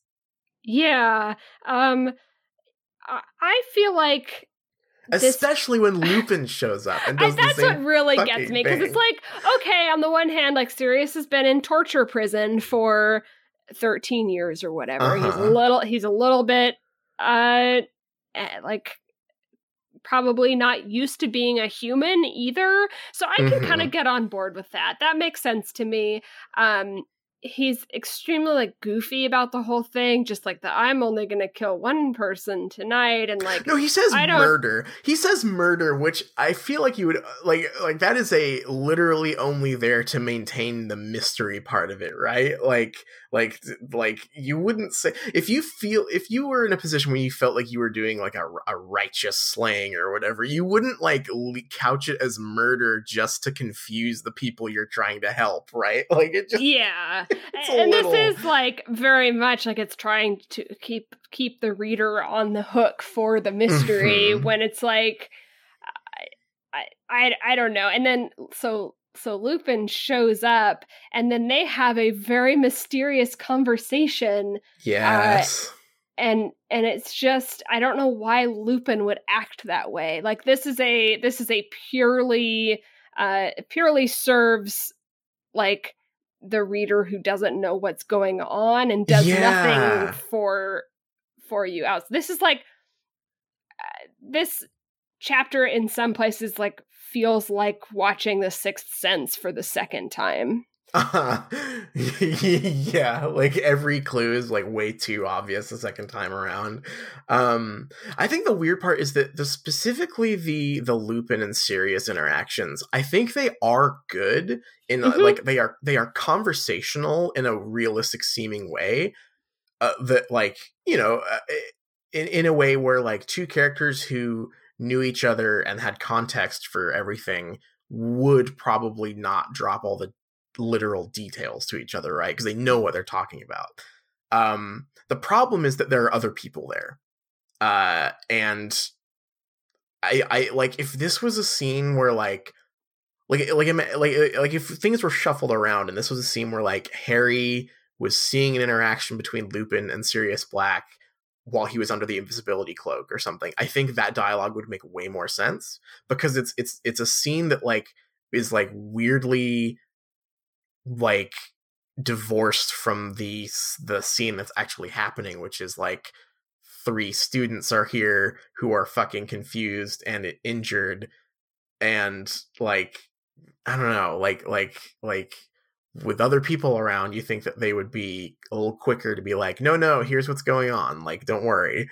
Yeah. um I feel like especially this... when Lupin shows up and does I, that's the same what really gets me, because it's like, okay, on the one hand, like Sirius has been in torture prison for thirteen years or whatever. Uh-huh. he's a little he's a little bit uh like probably not used to being a human either. So I can mm-hmm. kind of get on board with that. That makes sense to me. Um, he's extremely like goofy about the whole thing. Just like the, I'm only going to kill one person tonight. And like, no, he says I murder. Don't... He says murder, which I feel like you would like, like that is a literally only there to maintain the mystery part of it. Right. Like, like, like you wouldn't say if you feel, if you were in a position where you felt like you were doing like a, a righteous slaying or whatever, you wouldn't like le- couch it as murder just to confuse the people you're trying to help. Right. Like it just, yeah. And little. This is like very much like it's trying to keep keep the reader on the hook for the mystery mm-hmm. when it's like I, I I don't know. And then so so Lupin shows up and then they have a very mysterious conversation. Yes. Uh, and and it's just I don't know why Lupin would act that way. Like this is a this is a purely uh purely serves like the reader who doesn't know what's going on and does yeah. nothing for for you else. This is like uh, this chapter in some places like feels like watching The Sixth Sense for the second time. Uh-huh. Yeah, like every clue is like way too obvious the second time around. Um, I think the weird part is that the specifically the the Lupin and Sirius interactions, I think they are good in mm-hmm. like they are they are conversational in a realistic seeming way. Uh, that like you know uh, in in a way where like two characters who knew each other and had context for everything would probably not drop all the literal details to each other, right? Because they know what they're talking about. Um, the problem is that there are other people there. Uh, and I, I like if this was a scene where like, like, like, like, like if things were shuffled around and this was a scene where like Harry was seeing an interaction between Lupin and Sirius Black while he was under the invisibility cloak or something, I think that dialogue would make way more sense, because it's, it's, it's a scene that like is like weirdly like divorced from the the scene that's actually happening, which is like three students are here who are fucking confused and injured, and like I don't know, like like like with other people around, you think that they would be a little quicker to be like, no no here's what's going on, like don't worry.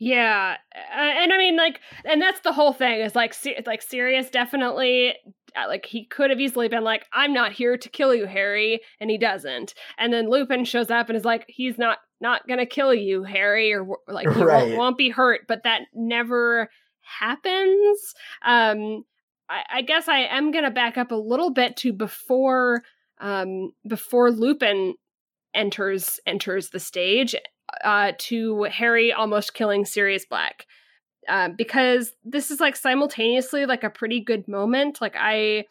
Yeah, uh, and I mean, like, and that's the whole thing is like, se- like Sirius definitely, like, he could have easily been like, I'm not here to kill you, Harry, and he doesn't. And then Lupin shows up and is like, he's not not gonna kill you, Harry, or like he right. won't, won't be hurt. But that never happens. Um, I, I guess I am gonna back up a little bit to before, um, before Lupin enters enters the stage. Uh, to Harry almost killing Sirius Black, uh, because this is like simultaneously like a pretty good moment. Like I,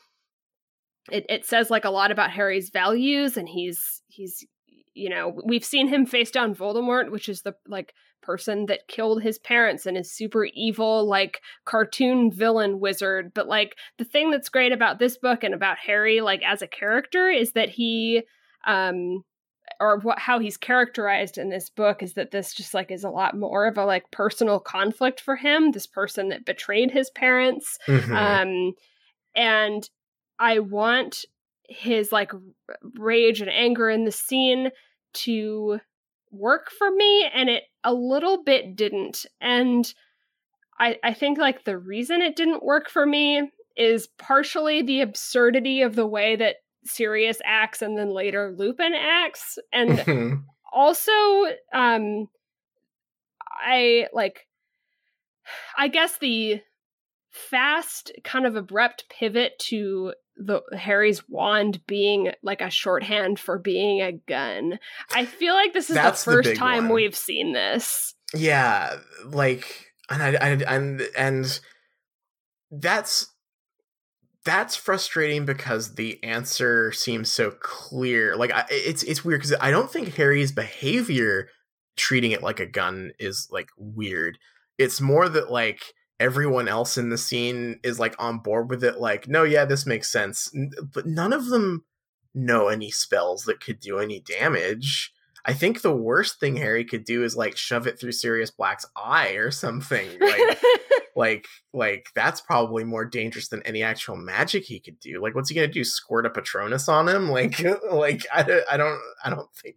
it, it says like a lot about Harry's values, and he's, he's, you know, we've seen him face down Voldemort, which is the like person that killed his parents and is super evil, like cartoon villain wizard. But like the thing that's great about this book and about Harry, like as a character, is that he, um, or what, how he's characterized in this book is that this just like is a lot more of a like personal conflict for him, this person that betrayed his parents. Mm-hmm. Um, and I want his like rage and anger in the scene to work for me. And it a little bit didn't. And I, I think like the reason it didn't work for me is partially the absurdity of the way that Sirius acts and then later Lupin acts, and mm-hmm. also um I like I guess the fast kind of abrupt pivot to the Harry's wand being like a shorthand for being a gun. I feel like this is That's the first the time one. We've seen this. Yeah, like and I, I and and that's That's frustrating because the answer seems so clear. Like, I, it's it's weird because I don't think Harry's behavior treating it like a gun is, like, weird. It's more that, like, everyone else in the scene is, like, on board with it. Like, no, yeah, this makes sense. But none of them know any spells that could do any damage. I think the worst thing Harry could do is, like, shove it through Sirius Black's eye or something. Like... Like, like that's probably more dangerous than any actual magic he could do. Like, what's he gonna do? Squirt a Patronus on him? Like, like I don't, I don't, I don't think.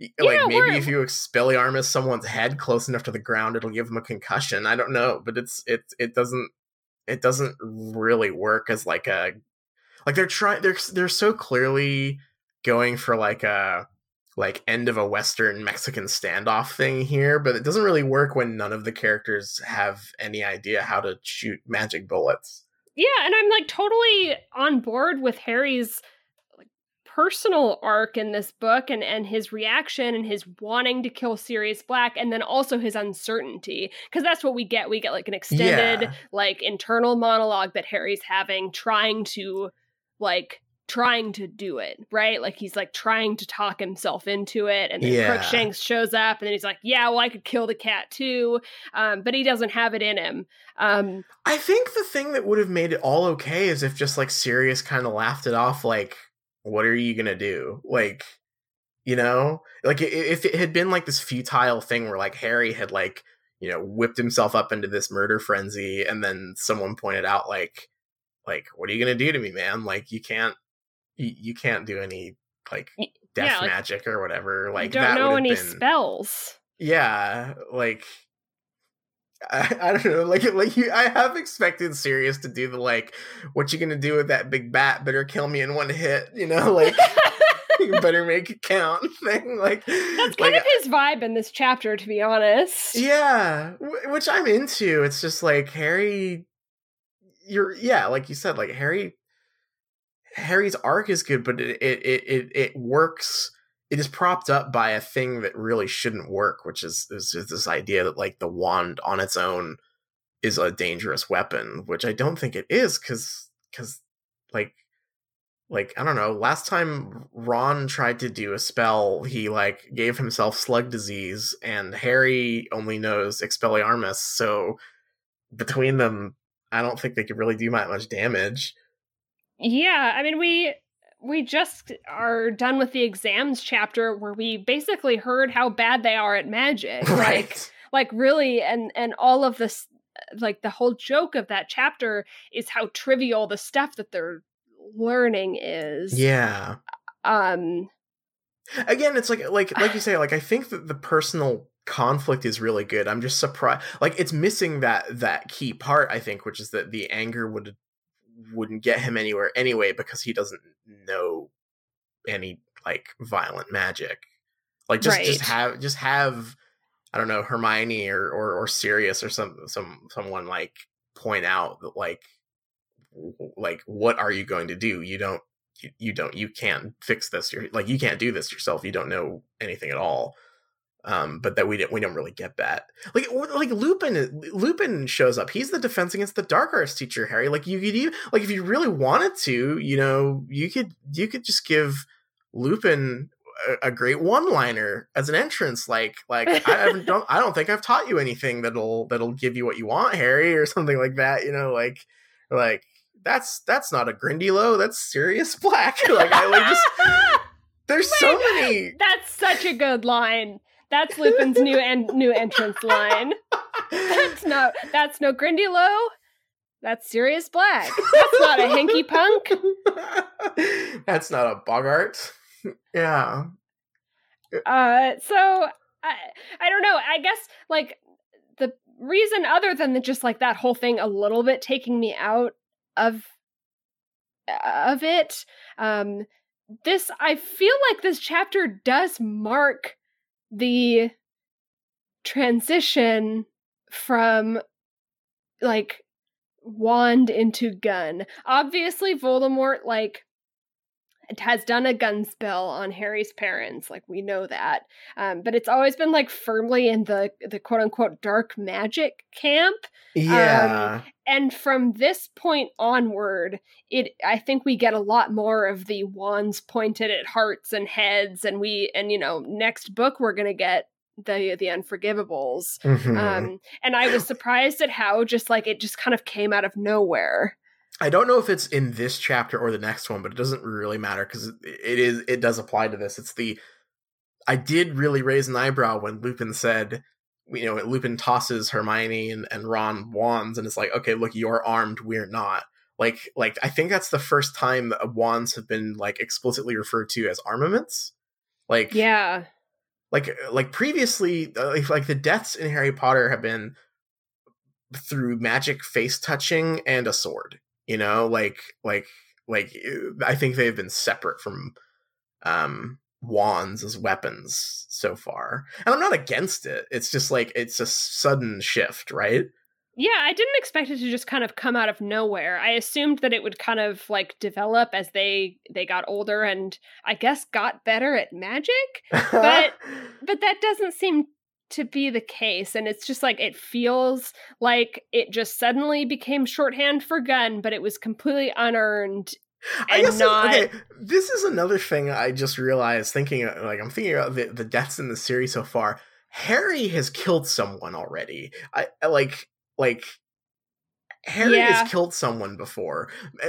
Like, yeah, maybe if you Expelliarmus someone's head close enough to the ground, it'll give him a concussion. I don't know, but it's it it doesn't it doesn't really work as like a like they're trying they're they're so clearly going for like a. like end of a Western Mexican standoff thing here, but it doesn't really work when none of the characters have any idea how to shoot magic bullets. Yeah. And I'm like totally on board with Harry's like personal arc in this book and, and his reaction and his wanting to kill Sirius Black. And then also his uncertainty, because that's what we get. We get like an extended, yeah. like internal monologue that Harry's having, trying to like, trying to do it, right? Like he's like trying to talk himself into it, and then yeah. Crookshanks shows up and then he's like, yeah, well I could kill the cat too, um but he doesn't have it in him. um I think the thing that would have made it all okay is if just like Sirius kind of laughed it off, like, what are you gonna do? Like, you know, like if it had been like this futile thing where like Harry had like, you know, whipped himself up into this murder frenzy and then someone pointed out like like what are you gonna do to me, man? Like you can't You can't do any like death yeah, like, magic or whatever. Like you don't that know any been... spells. Yeah, like I, I don't know. Like like you, I have expected Sirius to do the like, what you gonna do with that big bat? Better kill me in one hit. You know, like you better make it count thing. Like that's kind like, of his vibe in this chapter, to be honest. Yeah, w- which I'm into. It's just like Harry. You're yeah, like you said, like Harry. Harry's arc is good, but it, it it it works. It is propped up by a thing that really shouldn't work, which is, is, is this idea that like the wand on its own is a dangerous weapon, which I don't think it is, because because like like I don't know. Last time Ron tried to do a spell, he like gave himself slug disease, and Harry only knows Expelliarmus. So between them, I don't think they could really do that much damage. Yeah, I mean, we we just are done with the exams chapter where we basically heard how bad they are at magic. Right. Like, like really, and, and all of this, like the whole joke of that chapter is how trivial the stuff that they're learning is. Yeah. Um. Again, it's like, like, like you say, like, I think that the personal conflict is really good. I'm just surprised. Like, it's missing that, that key part, I think, which is that the anger would... wouldn't get him anywhere anyway because he doesn't know any like violent magic. Like just, right. just have just have I don't know, Hermione or or, or Sirius or some some someone like point out that like like what are you going to do? You don't you, you don't you can't fix this. You're like you can't do this yourself. You don't know anything at all. Um, but that we don't, we don't really get that. Like, like Lupin, Lupin shows up. He's the Defense Against the Dark Arts teacher, Harry. Like you could even, like, if you really wanted to, you know, you could, you could just give Lupin a, a great one-liner as an entrance. Like, like I haven't, don't, I don't think I've taught you anything that'll, that'll give you what you want, Harry, or something like that. You know, like, like that's, that's not a Grindylow. That's Sirius Black. Like, I like just, there's Wait, so many. That's such a good line. That's Lupin's new and en- new entrance line. That's no, that's no Grindylow. That's Sirius Black. That's not a hinky punk. That's not a boggart. Yeah. Uh. So I, I don't know. I guess like the reason, other than the, just like that whole thing, a little bit taking me out of of it. Um. This I feel like this chapter does mark the transition from like wand into gun. Obviously Voldemort like has done a gun spell on Harry's parents, like we know that, um but it's always been like firmly in the the quote-unquote dark magic camp. Yeah um, and from this point onward, it I think we get a lot more of the wands pointed at hearts and heads, and we and you know next book we're gonna get the the Unforgivables. Mm-hmm. um and I was surprised at how just like it just kind of came out of nowhere. I don't know if it's in this chapter or the next one, but it doesn't really matter because it is it does apply to this. It's the I did really raise an eyebrow when Lupin said, you know, Lupin tosses Hermione and, and Ron wands, and it's like, okay, look, you're armed, we're not. Like, like I think that's the first time that wands have been like explicitly referred to as armaments. Like, yeah, like like previously, like, like the deaths in Harry Potter have been through magic face touching and a sword. You know, like, like, like, I think they've been separate from um, wands as weapons so far. And I'm not against it. It's just like, it's a sudden shift, right? Yeah, I didn't expect it to just kind of come out of nowhere. I assumed that it would kind of like develop as they they got older and I guess got better at magic. But but that doesn't seem to be the case, and it's just like it feels like it just suddenly became shorthand for gun, but it was completely unearned. And I guess not... okay, this is another thing I just realized thinking like I'm thinking about the, the deaths in the series so far. Harry has killed someone already. I like like Harry yeah. has killed someone before.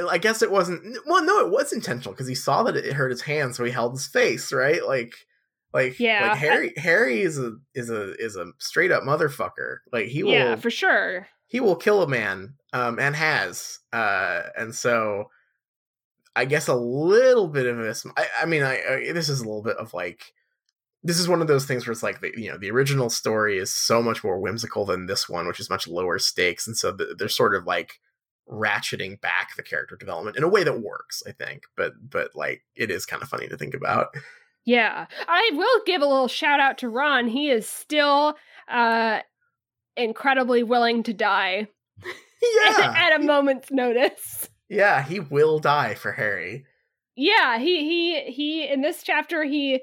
I guess it wasn't well no it was intentional because he saw that it hurt his hand, so he held his face, right? Like Like, yeah. like Harry, Harry is a is a is a straight up motherfucker. Like he will, yeah, for sure. He will kill a man, um, and has, uh, and so I guess a little bit of this. I, I mean, I, I this is a little bit of like this is one of those things where it's like the, you know the original story is so much more whimsical than this one, which is much lower stakes, and so th- they're sort of like ratcheting back the character development in a way that works, I think. But but like it is kind of funny to think about. Yeah, I will give a little shout out to Ron. He is still uh, incredibly willing to die yeah. at, at a moment's notice. Yeah, he will die for Harry. Yeah, he he he. In this chapter, he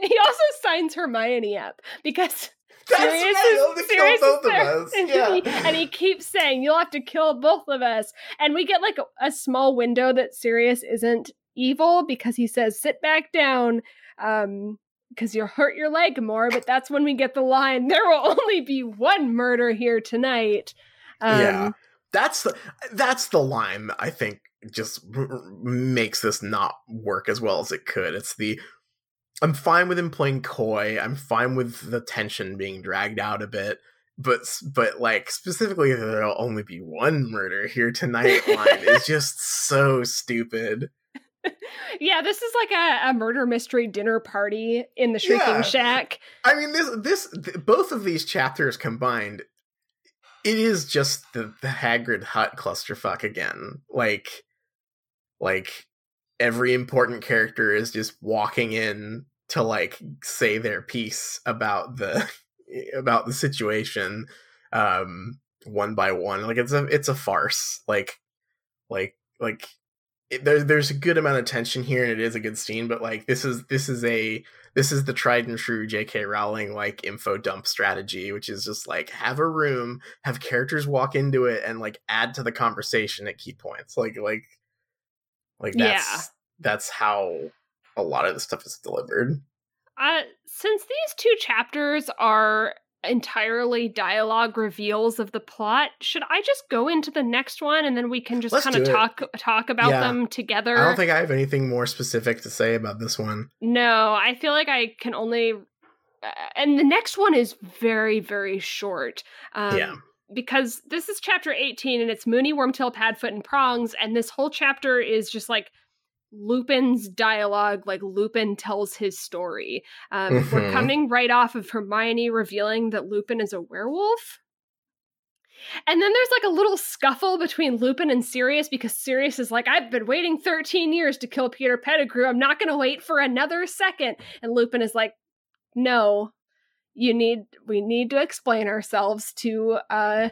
he also signs Hermione up because that's Sirius right, is, Sirius kill both is there, of us. Yeah. and, he, and he keeps saying, "You'll have to kill both of us." And we get like a, a small window that Sirius isn't evil because he says, "Sit back down." Um, because you'll hurt your leg more, but that's when we get the line, "There will only be one murder here tonight." Um, yeah, that's the that's the line that I think just r- makes this not work as well as it could. It's the I'm fine with him playing coy. I'm fine with the tension being dragged out a bit, but but like specifically, "There'll only be one murder here tonight" line is just so stupid. Yeah, this is like a, a murder mystery dinner party in the Shrieking yeah. Shack. I mean, this, this, th- both of these chapters combined, it is just the, the Hagrid hut clusterfuck again. Like, like every important character is just walking in to like say their piece about the about the situation, um, one by one. Like it's a it's a farce. Like, like, like. it, there, there's a good amount of tension here, and it is a good scene. But like, this is this is a this is the tried and true J K. Rowling like info dump strategy, which is just like have a room, have characters walk into it, and like add to the conversation at key points. Like like like that's yeah. that's how a lot of this stuff is delivered. Uh, since these two chapters are entirely dialogue reveals of the plot, should I just go into the next one and then we can just kind of talk talk about yeah. them together? I don't think I have anything more specific to say about this one. No, I feel like I can only... Uh, and the next one is very, very short. Um, yeah. Because this is chapter eighteen and it's Moony, Wormtail, Padfoot, and Prongs, and this whole chapter is just like Lupin's dialogue, like Lupin tells his story. Um, mm-hmm. We're coming right off of Hermione revealing that Lupin is a werewolf. And then there's like a little scuffle between Lupin and Sirius because Sirius is like, I've been waiting thirteen years to kill Peter Pettigrew. I'm not going to wait for another second. And Lupin is like, no, you need, we need to explain ourselves to uh,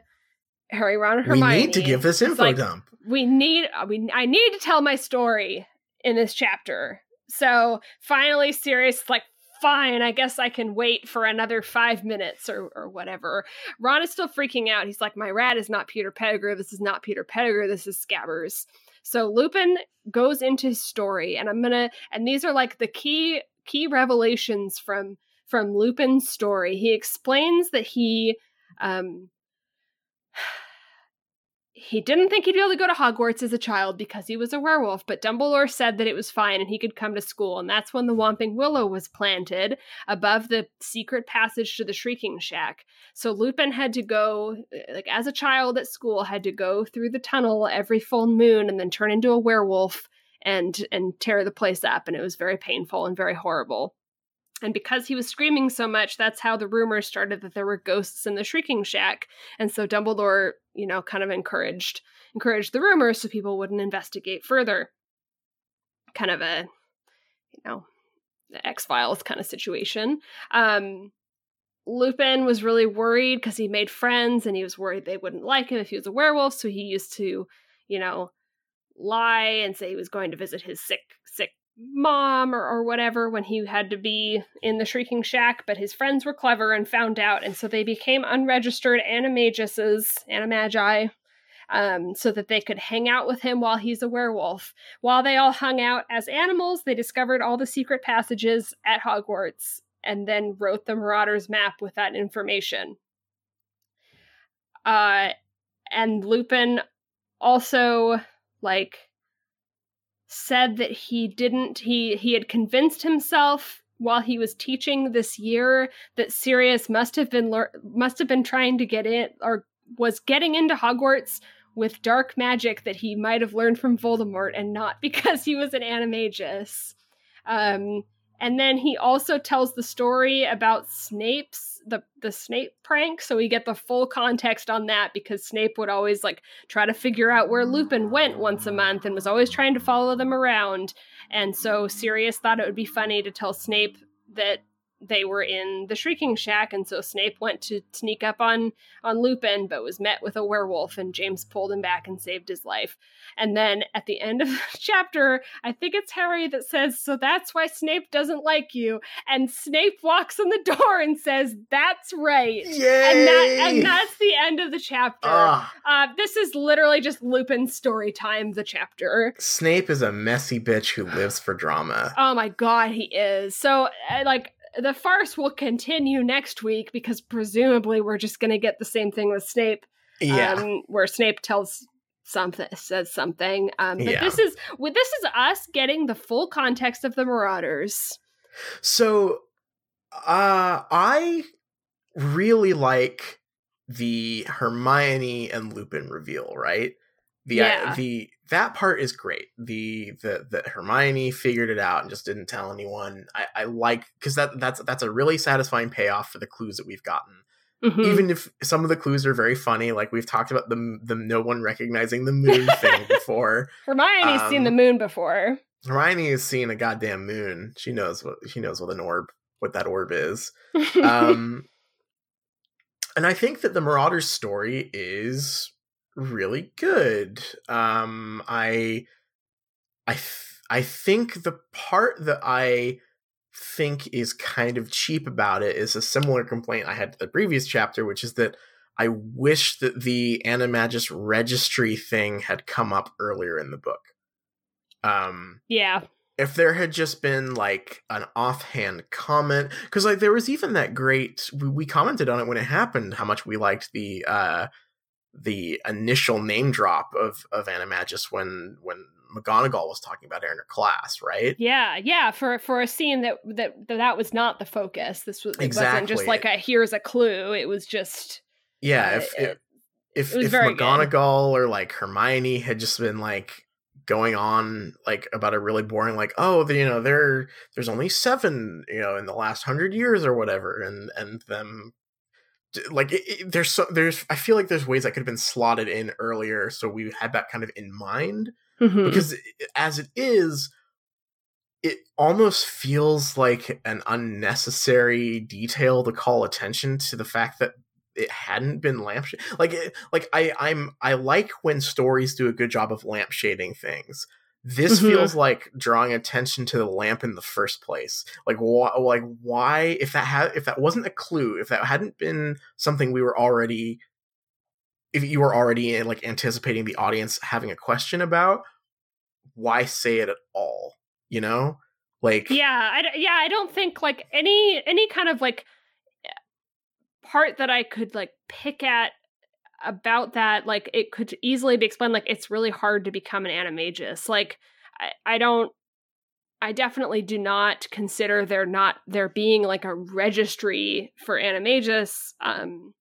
Harry, Ron, and Hermione. We need to give this info like, dump. We need, we, I need to tell my story in this chapter. So finally Sirius is like, fine, I guess I can wait for another five minutes or, or whatever. Ron is still freaking out. He's like, my rat is not Peter Pettigrew. This is not Peter Pettigrew. This is Scabbers. So Lupin goes into his story, and I'm going to, and these are like the key, key revelations from, from Lupin's story. He explains that he, um, he didn't think he'd be able to go to Hogwarts as a child because he was a werewolf, but Dumbledore said that it was fine and he could come to school, and that's when the Whomping Willow was planted above the secret passage to the Shrieking Shack. So Lupin had to go, like as a child at school, had to go through the tunnel every full moon and then turn into a werewolf and and tear the place up, and it was very painful and very horrible. And because he was screaming so much, that's how the rumors started that there were ghosts in the Shrieking Shack. And so Dumbledore, you know, kind of encouraged encouraged the rumors so people wouldn't investigate further. Kind of a, you know, X-Files kind of situation. Um, Lupin was really worried because he made friends and he was worried they wouldn't like him if he was a werewolf. So he used to, you know, lie and say he was going to visit his sick, sick mom or, or whatever when he had to be in the Shrieking Shack, but his friends were clever and found out, and so they became unregistered animaguses, animagi, um, so that they could hang out with him while he's a werewolf. While they all hung out as animals, they discovered all the secret passages at Hogwarts and then wrote the Marauder's Map with that information. Uh, and Lupin also, like, said that he didn't, he he had convinced himself while he was teaching this year that Sirius must have been lear- must have been trying to get in, or was getting into Hogwarts with dark magic that he might have learned from Voldemort and not because he was an animagus. Um, and then he also tells the story about Snape's, the, the Snape prank, so we get the full context on that because Snape would always like try to figure out where Lupin went once a month and was always trying to follow them around. And so Sirius thought it would be funny to tell Snape that they were in the Shrieking Shack, and so Snape went to sneak up on, on Lupin but was met with a werewolf, and James pulled him back and saved his life. And then at the end of the chapter, I think it's Harry that says, so that's why Snape doesn't like you. And Snape walks in the door and says, that's right. Yay! And, that, and that's the end of the chapter. Uh, uh, this is literally just Lupin's story time, the chapter. Snape is a messy bitch who lives for drama. Oh my god, he is. So, uh, like, the farce will continue next week because presumably we're just going to get the same thing with Snape, yeah. um, where Snape tells something, says something. Um, but yeah. this is well, this is us getting the full context of the Marauders. So uh, I really like the Hermione and Lupin reveal, right? The, yeah. I, the that part is great. The the that Hermione figured it out and just didn't tell anyone. I, I like because that that's that's a really satisfying payoff for the clues that we've gotten. Mm-hmm. Even if some of the clues are very funny, like we've talked about the the no one recognizing the moon thing before. Hermione's um, seen the moon before. Hermione has seen a goddamn moon. She knows what she knows what an orb, what that orb is. Um, and I think that the Marauder's story is really good. Um, I I th- I think the part that I think is kind of cheap about it is a similar complaint I had to the previous chapter, which is that I wish that the Animagus registry thing had come up earlier in the book. Um, yeah. If there had just been, like, an offhand comment, because, like, there was even that great, we, we commented on it when it happened, how much we liked the uh, the initial name drop of, of Animagus when when McGonagall was talking about her in her class, right? Yeah, yeah, for for a scene that that, that was not the focus. This was, it exactly. wasn't just like a here's a clue, it was just... Yeah, uh, if it, if, if McGonagall good. or, like, Hermione had just been, like, going on like about a really boring like oh the, you know there there's only seven you know in the last hundred years or whatever, and and them like it, it, there's so there's I feel like there's ways that could have been slotted in earlier so we had that kind of in mind, mm-hmm. because it, as it is it almost feels like an unnecessary detail to call attention to the fact that it hadn't been lampshade. Like, it, like I, I'm, I like when stories do a good job of lampshading things. This mm-hmm. feels like drawing attention to the lamp in the first place. Like, wh- like why? If that had, if that wasn't a clue, if that hadn't been something we were already, if you were already like anticipating the audience having a question about, why say it at all? You know, like yeah, I d- yeah, I don't think like any any kind of like. part that I could like pick at about that, like it could easily be explained like it's really hard to become an animagus. Like I, I don't I definitely do not consider there not there being like a registry for animagus. Um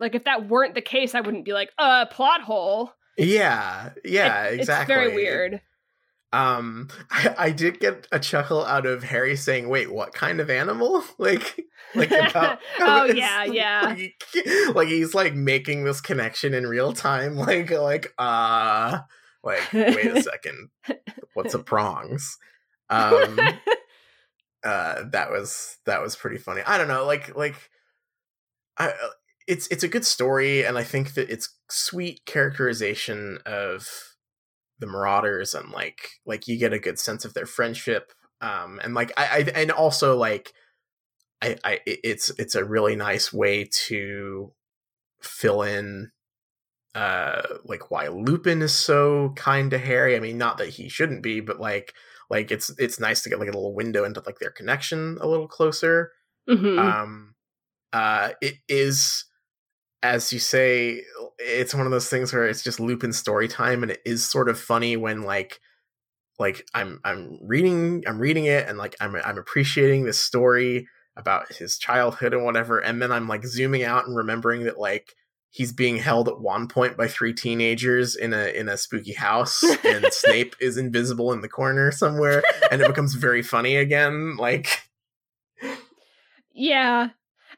like if that weren't the case I wouldn't be like uh plot hole. Yeah. Yeah, it, exactly. It's very weird. Um, I, I did get a chuckle out of Harry saying, "Wait, what kind of animal?" Like, like about oh yeah, yeah. Like, like he's like making this connection in real time. Like, like uh, like wait a second, what's a prongs? Um, uh, that was that was pretty funny. I don't know, like like, I it's it's a good story, and I think that it's sweet characterization of the Marauders, and like like you get a good sense of their friendship, um and like I, I and also like I I it's it's a really nice way to fill in uh like why Lupin is so kind to Harry. I mean, not that he shouldn't be, but like like it's it's nice to get like a little window into like their connection a little closer. Mm-hmm. um uh it is As you say, it's one of those things where it's just Lupin story time, and it is sort of funny when like, like I'm I'm reading I'm reading it, and like I'm I'm appreciating this story about his childhood and whatever, and then I'm like zooming out and remembering that like he's being held at one point by three teenagers in a in a spooky house, and Snape is invisible in the corner somewhere, and it becomes very funny again. Like, yeah,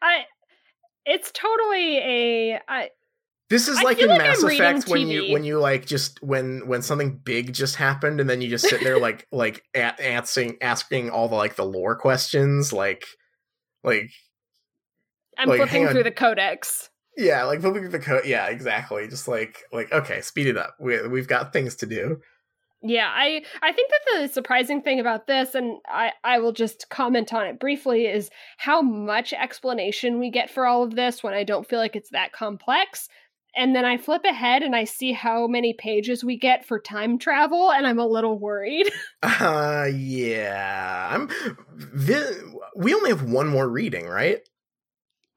I. It's totally a. I, this is like in like Mass Effect when T V. you when you like just when when something big just happened and then you just sit there like like at, asking asking all the like the lore questions like like. I'm like, flipping through the codex. Yeah, like flipping through the code. Yeah, exactly. Just like like okay, speed it up. We we've got things to do. Yeah, I, I think that the surprising thing about this, and I, I will just comment on it briefly, is how much explanation we get for all of this when I don't feel like it's that complex. And then I flip ahead and I see how many pages we get for time travel, and I'm a little worried. Uh, yeah. I'm. This, we only have one more reading, right?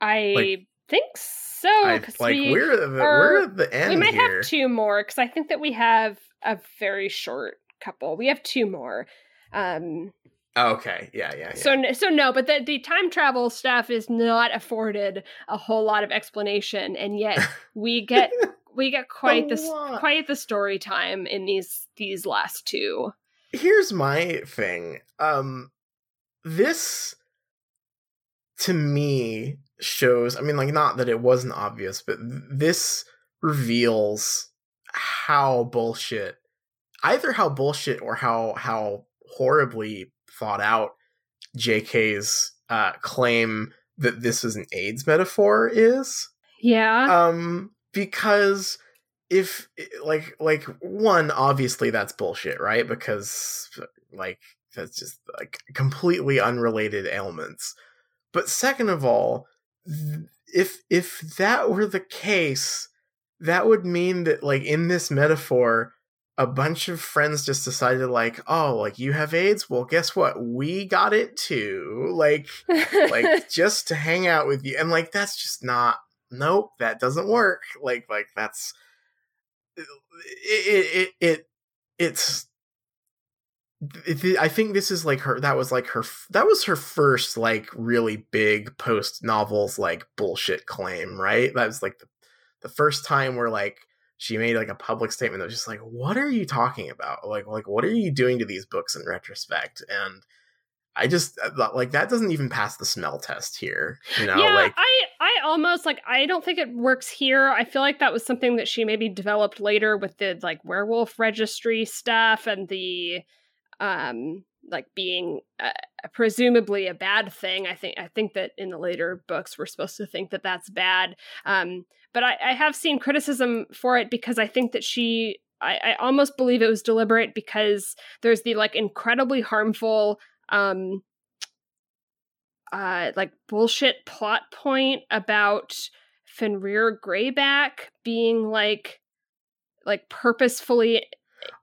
I like, think so. I, like, we we're, the, are, we're at the end We might here. have two more, because I think that we have... a very short couple. We have two more. Um, okay. Yeah, yeah, yeah. So, so no, but the, the time travel stuff is not afforded a whole lot of explanation, and yet we get we get quite the quite the story time in these these last two. Here's my thing. Um, this to me shows. I mean, like, not that it wasn't obvious, but th- this reveals. how bullshit either how bullshit or how how horribly thought out J K's uh claim that this is an AIDS metaphor is. Yeah. Um because if like like one, obviously that's bullshit, right? Because like that's just like completely unrelated ailments. But second of all, if if that were the case, that would mean that like in this metaphor, a bunch of friends just decided like, oh, like you have AIDS? Well, guess what? We got it too. Like like just to hang out with you. And like that's just not nope, that doesn't work. Like like that's it it it, it it's I think this is like her that was like her that was her first like really big post novels like bullshit claim, right? That was like the, the first time where like she made like a public statement that was just like, what are you talking about? Like like what are you doing to these books in retrospect? And I just like that doesn't even pass the smell test here, you know? Yeah, like I I almost like I don't think it works here. I feel like that was something that she maybe developed later with the like werewolf registry stuff and the um like being uh, presumably a bad thing. I think I think that in the later books we're supposed to think that that's bad. Um, but I, I have seen criticism for it because I think that she I, I almost believe it was deliberate because there's the like incredibly harmful um uh like bullshit plot point about Fenrir Greyback being like like purposefully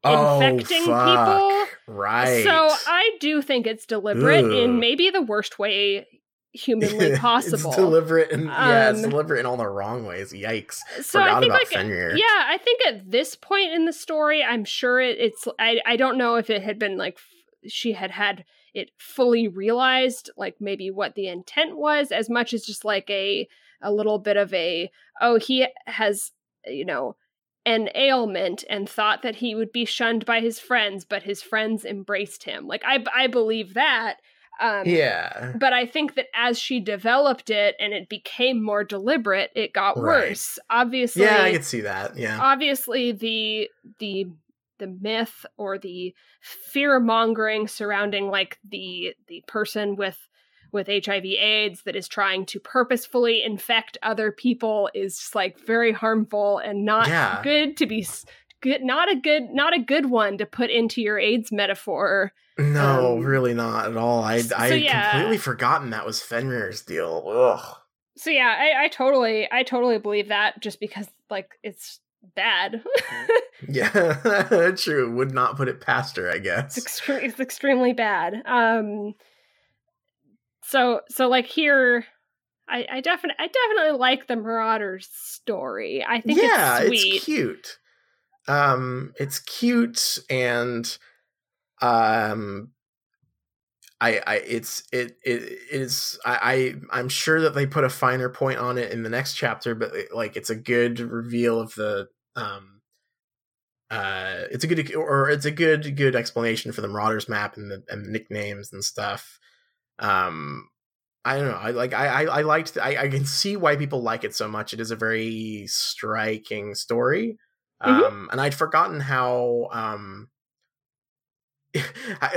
infecting oh, people, right? So I do think it's deliberate Ugh. in maybe the worst way humanly possible. It's deliberate, and um, yeah, it's deliberate in all the wrong ways. Yikes! So Forgot I think, about like, Fenrir. Yeah, I think at this point in the story, I'm sure it, it's. I I don't know if it had been like f- she had had it fully realized, like maybe what the intent was, as much as just like a a little bit of a oh he has you know. an ailment and thought that he would be shunned by his friends, but his friends embraced him. Like I, I believe that. Um, yeah. But I think that as she developed it and it became more deliberate, it got right. worse. Obviously. Yeah, I could see that. Yeah. Obviously the, the, the myth or the fear mongering surrounding like the, the person with, with H I V AIDS that is trying to purposefully infect other people is just like very harmful and not yeah. good to be good. Not a good, not a good one to put into your AIDS metaphor. No, um, really not at all. I, so I had yeah. completely forgotten that was Fenrir's deal. Ugh. So yeah, I, I totally, I totally believe that just because like it's bad. yeah, true. Would not put it past her, I guess. It's, extre- it's extremely bad. Um, So, so like here, I, I definitely, I definitely like the Marauder's story. I think yeah, it's sweet. It's cute. Um, it's cute, and um, I, I, it's, it, it is. I, I, I'm sure that they put a finer point on it in the next chapter, but it, like, it's a good reveal of the, um, uh, it's a good, or it's a good, good explanation for the Marauder's Map and the and the nicknames and stuff. Um, I don't know. I like. I I, I liked. The, I I can see why people like it so much. It is a very striking story. Um, mm-hmm. and I'd forgotten how. Um,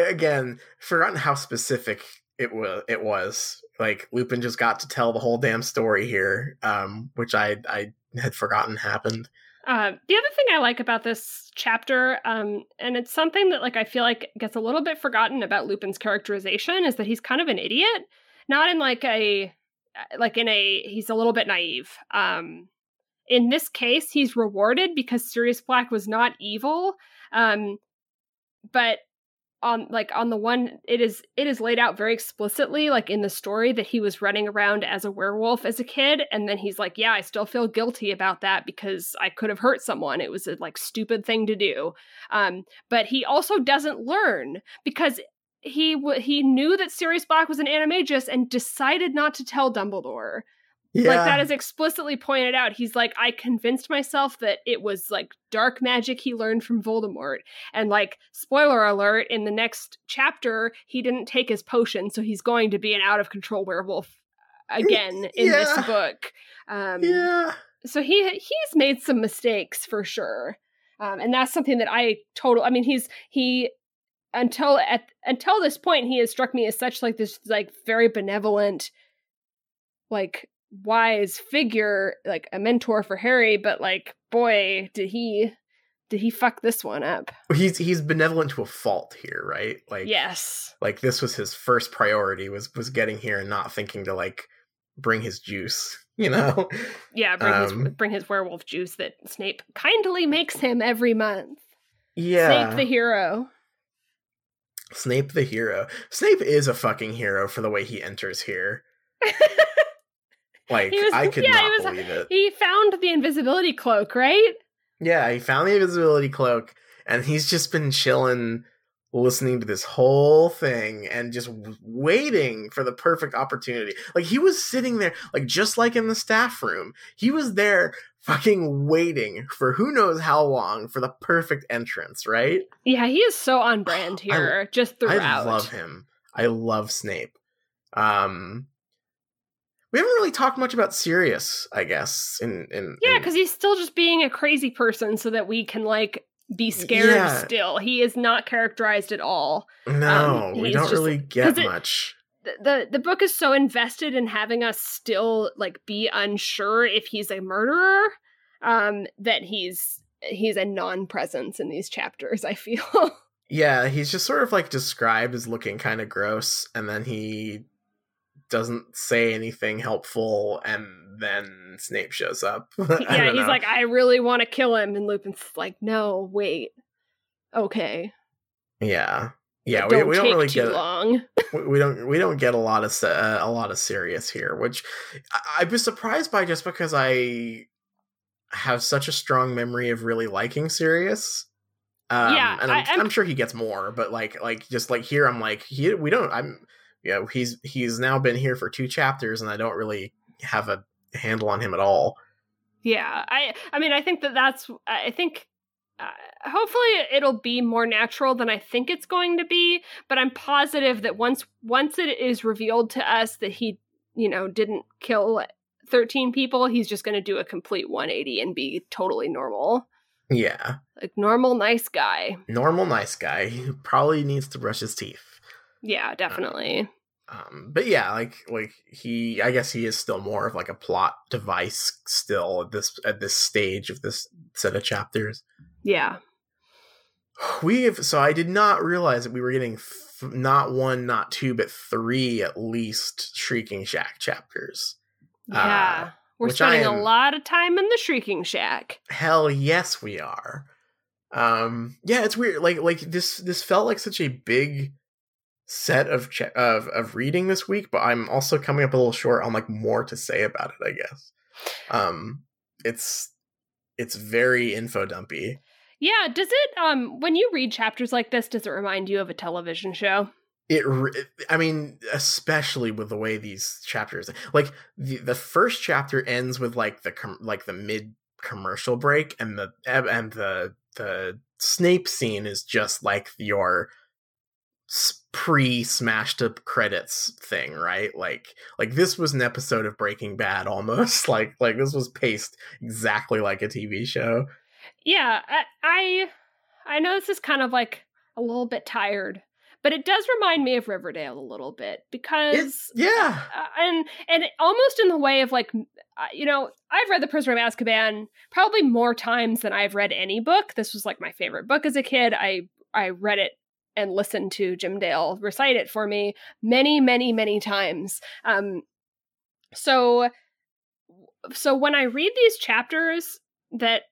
again, forgotten how specific it was. It was like Lupin just got to tell the whole damn story here. Um, which I I had forgotten happened. Uh, the other thing I like about this chapter, um, and it's something that like I feel like gets a little bit forgotten about Lupin's characterization, is that he's kind of an idiot. Not in like a, like in a, he's a little bit naive. Um, in this case, he's rewarded because Sirius Black was not evil. Um, but on like on the one, it is it is laid out very explicitly, like in the story, that he was running around as a werewolf as a kid, and then he's like, yeah, I still feel guilty about that because I could have hurt someone. It was a like stupid thing to do. Um, but he also doesn't learn because he w- he knew that Sirius Black was an animagus and decided not to tell Dumbledore. Yeah. Like that is explicitly pointed out. He's like, I convinced myself that it was like dark magic he learned from Voldemort. And like, spoiler alert, in the next chapter, he didn't take his potion. So he's going to be an out of control werewolf again in yeah. this book. Um, yeah. So he, he's made some mistakes for sure. Um, and that's something that I total, I mean, he's, he, until at, until this point, he has struck me as such like this, like very benevolent, like, wise figure, like a mentor for Harry, but like, boy, did he did he fuck this one up. He's he's benevolent to a fault here, right? Like, yes, like this was his first priority, was was getting here and not thinking to like bring his juice, you know? Yeah, bring um, his bring his werewolf juice that Snape kindly makes him every month. Yeah, Snape the hero. Snape the hero. Snape is a fucking hero for the way he enters here. Like, was, I could yeah, not was, believe it. He found the invisibility cloak, right? Yeah, he found the invisibility cloak, and he's just been chilling, listening to this whole thing, and just waiting for the perfect opportunity. Like, he was sitting there, like, just like in the staff room, he was there fucking waiting for who knows how long for the perfect entrance, right? Yeah, he is so on brand here, I, just throughout. I love him. I love Snape. Um... We haven't really talked much about Sirius, I guess. In, in yeah, because he's still just being a crazy person so that we can, like, be scared yeah. still. He is not characterized at all. No, um, we don't just, really get much. It, the, the book is so invested in having us still, like, be unsure if he's a murderer um, that he's he's a non-presence in these chapters, I feel. Yeah, he's just sort of, like, described as looking kind of gross, and then he doesn't say anything helpful, and then Snape shows up. Yeah, he's know. like, I really want to kill him, and Lupin's like, no, wait, okay. Yeah, yeah, we don't, we don't really too get long. We, we don't we don't get a lot of uh, a lot of Sirius here, which I, I was surprised by, just because I have such a strong memory of really liking Sirius. Um, yeah, and I'm, I, I'm, I'm sure he gets more, but like like just like here, I'm like he we don't I'm. Yeah, he's he's now been here for two chapters, and I don't really have a handle on him at all. Yeah, I I mean, I think that that's, I think, uh, hopefully it'll be more natural than I think it's going to be, but I'm positive that once once it is revealed to us that he, you know, didn't kill thirteen people, he's just going to do a complete one eighty and be totally normal. Yeah. Like, normal, nice guy. Normal, nice guy. He probably needs to brush his teeth. Yeah, definitely. Um, um, but yeah, like like he, I guess he is still more of like a plot device still at this at this stage of this set of chapters. Yeah, we have. So I did not realize that we were getting th- not one, not two, but three at least Shrieking Shack chapters. Yeah, uh, we're spending am, a lot of time in the Shrieking Shack. Hell yes, we are. Um, yeah, it's weird. Like like this this felt like such a big set of, ch- of of reading this week, but I'm also coming up a little short on like more to say about it, I guess. Um, it's it's very info dumpy. Yeah, does it um when you read chapters like this, does it remind you of a television show? It, re- I mean, especially with the way these chapters, like the the first chapter ends with like the com- like the mid commercial break, and the and the the Snape scene is just like your pre-smashed up credits thing, right? Like, like this was an episode of Breaking Bad almost. Like, like this was paced exactly like a T V show. Yeah, I, I, I know this is kind of like a little bit tired, but it does remind me of Riverdale a little bit because it's, yeah, uh, and and almost in the way of like, you know, I've read The Prisoner of Azkaban probably more times than I've read any book. This was like my favorite book as a kid. I I read it and listen to Jim Dale recite it for me many, many, many times. Um, so, so when I read these chapters that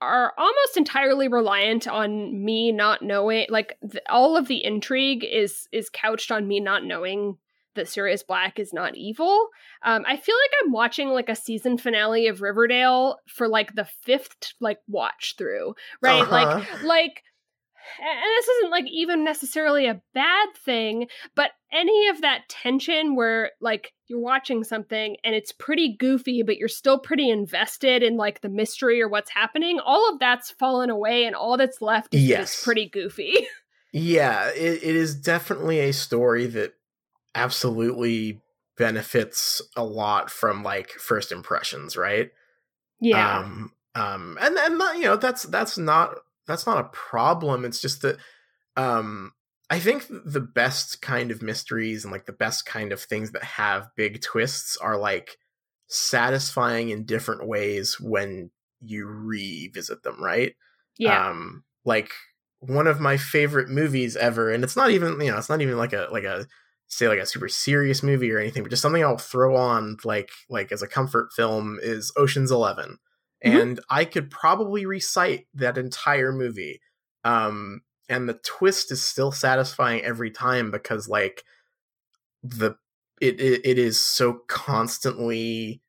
are almost entirely reliant on me not knowing, like th- all of the intrigue is is couched on me not knowing that Sirius Black is not evil. Um, I feel like I'm watching like a season finale of Riverdale for like the fifth like watch through, right? Uh-huh. Like, like. And this isn't like even necessarily a bad thing, but any of that tension where like you're watching something and it's pretty goofy, but you're still pretty invested in like the mystery or what's happening, all of that's fallen away and all that's left is yes. just pretty goofy. Yeah, it, it is definitely a story that absolutely benefits a lot from like first impressions, right? Yeah. Um, um, and, and you know, that's that's not... That's not a problem. It's just that um, I think the best kind of mysteries and like the best kind of things that have big twists are like satisfying in different ways when you revisit them, right? Yeah. Um, like one of my favorite movies ever, and it's not even, you know, it's not even like a like a say like a super serious movie or anything, but just something I'll throw on like like as a comfort film is Ocean's Eleven. Mm-hmm. And I could probably recite that entire movie. Um, and the twist is still satisfying every time because like the it it, it is so constantly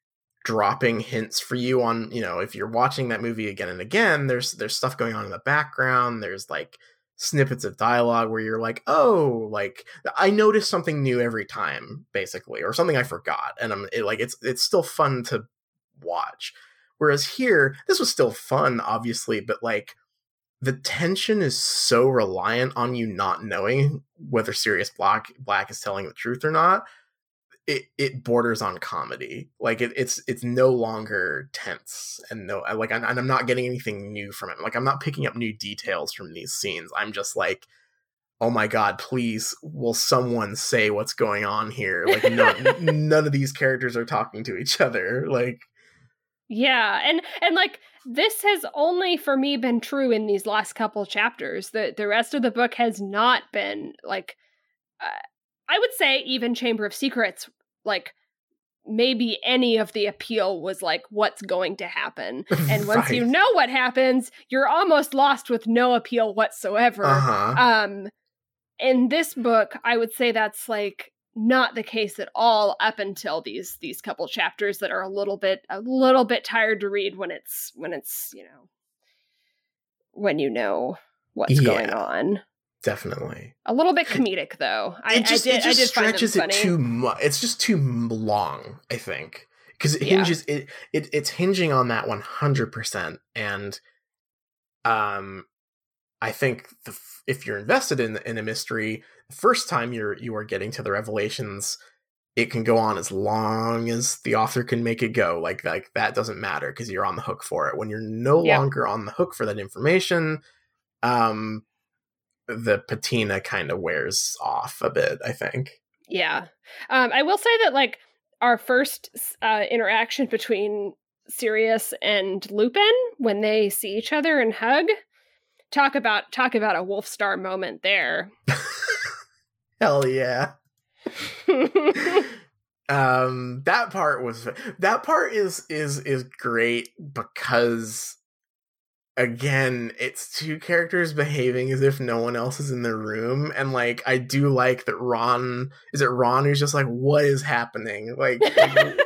dropping hints for you on, you know, if you're watching that movie again and again, there's there's stuff going on in the background. There's like snippets of dialogue where you're like, oh, like I noticed something new every time, basically, or something I forgot. And I'm it, like, it's it's still fun to watch. Whereas here, this was still fun, obviously, but like the tension is so reliant on you not knowing whether Sirius Black Black is telling the truth or not. It it borders on comedy. Like it, it's it's no longer tense, and no, like I'm, and I'm not getting anything new from it. Like I'm not picking up new details from these scenes. I'm just like, oh my god, please, will someone say what's going on here? Like no, none of these characters are talking to each other. Like yeah, and and like this has only for me been true in these last couple chapters. The the rest of the book has not been like. Uh, I would say even Chamber of Secrets, like maybe any of the appeal was like, what's going to happen? And once right. you know what happens, you're almost lost with no appeal whatsoever. Uh-huh. Um, in this book, I would say that's like not the case at all up until these these couple chapters that are a little bit a little bit tired to read when it's when it's, you know, when you know what's yeah. going on. Definitely. A little bit comedic, though. I, it just, I did, it just I did stretches it too much. It's just too long, I think, because it hinges. Yeah. It, it it's hinging on that one hundred percent. And, um, I think the, if you're invested in in a mystery, the first time you're you are getting to the revelations, it can go on as long as the author can make it go. Like like that doesn't matter because you're on the hook for it. When you're no yeah. longer on the hook for that information, um. the patina kind of wears off a bit, I think. Yeah. Um, I will say that, like, our first uh, interaction between Sirius and Lupin, when they see each other and hug, talk about talk about a Wolf Star moment there. Hell yeah. um, that part was... That part is is is great because... Again, it's two characters behaving as if no one else is in the room. And, like, I do like that Ron... Is it Ron who's just like, what is happening? Like, like,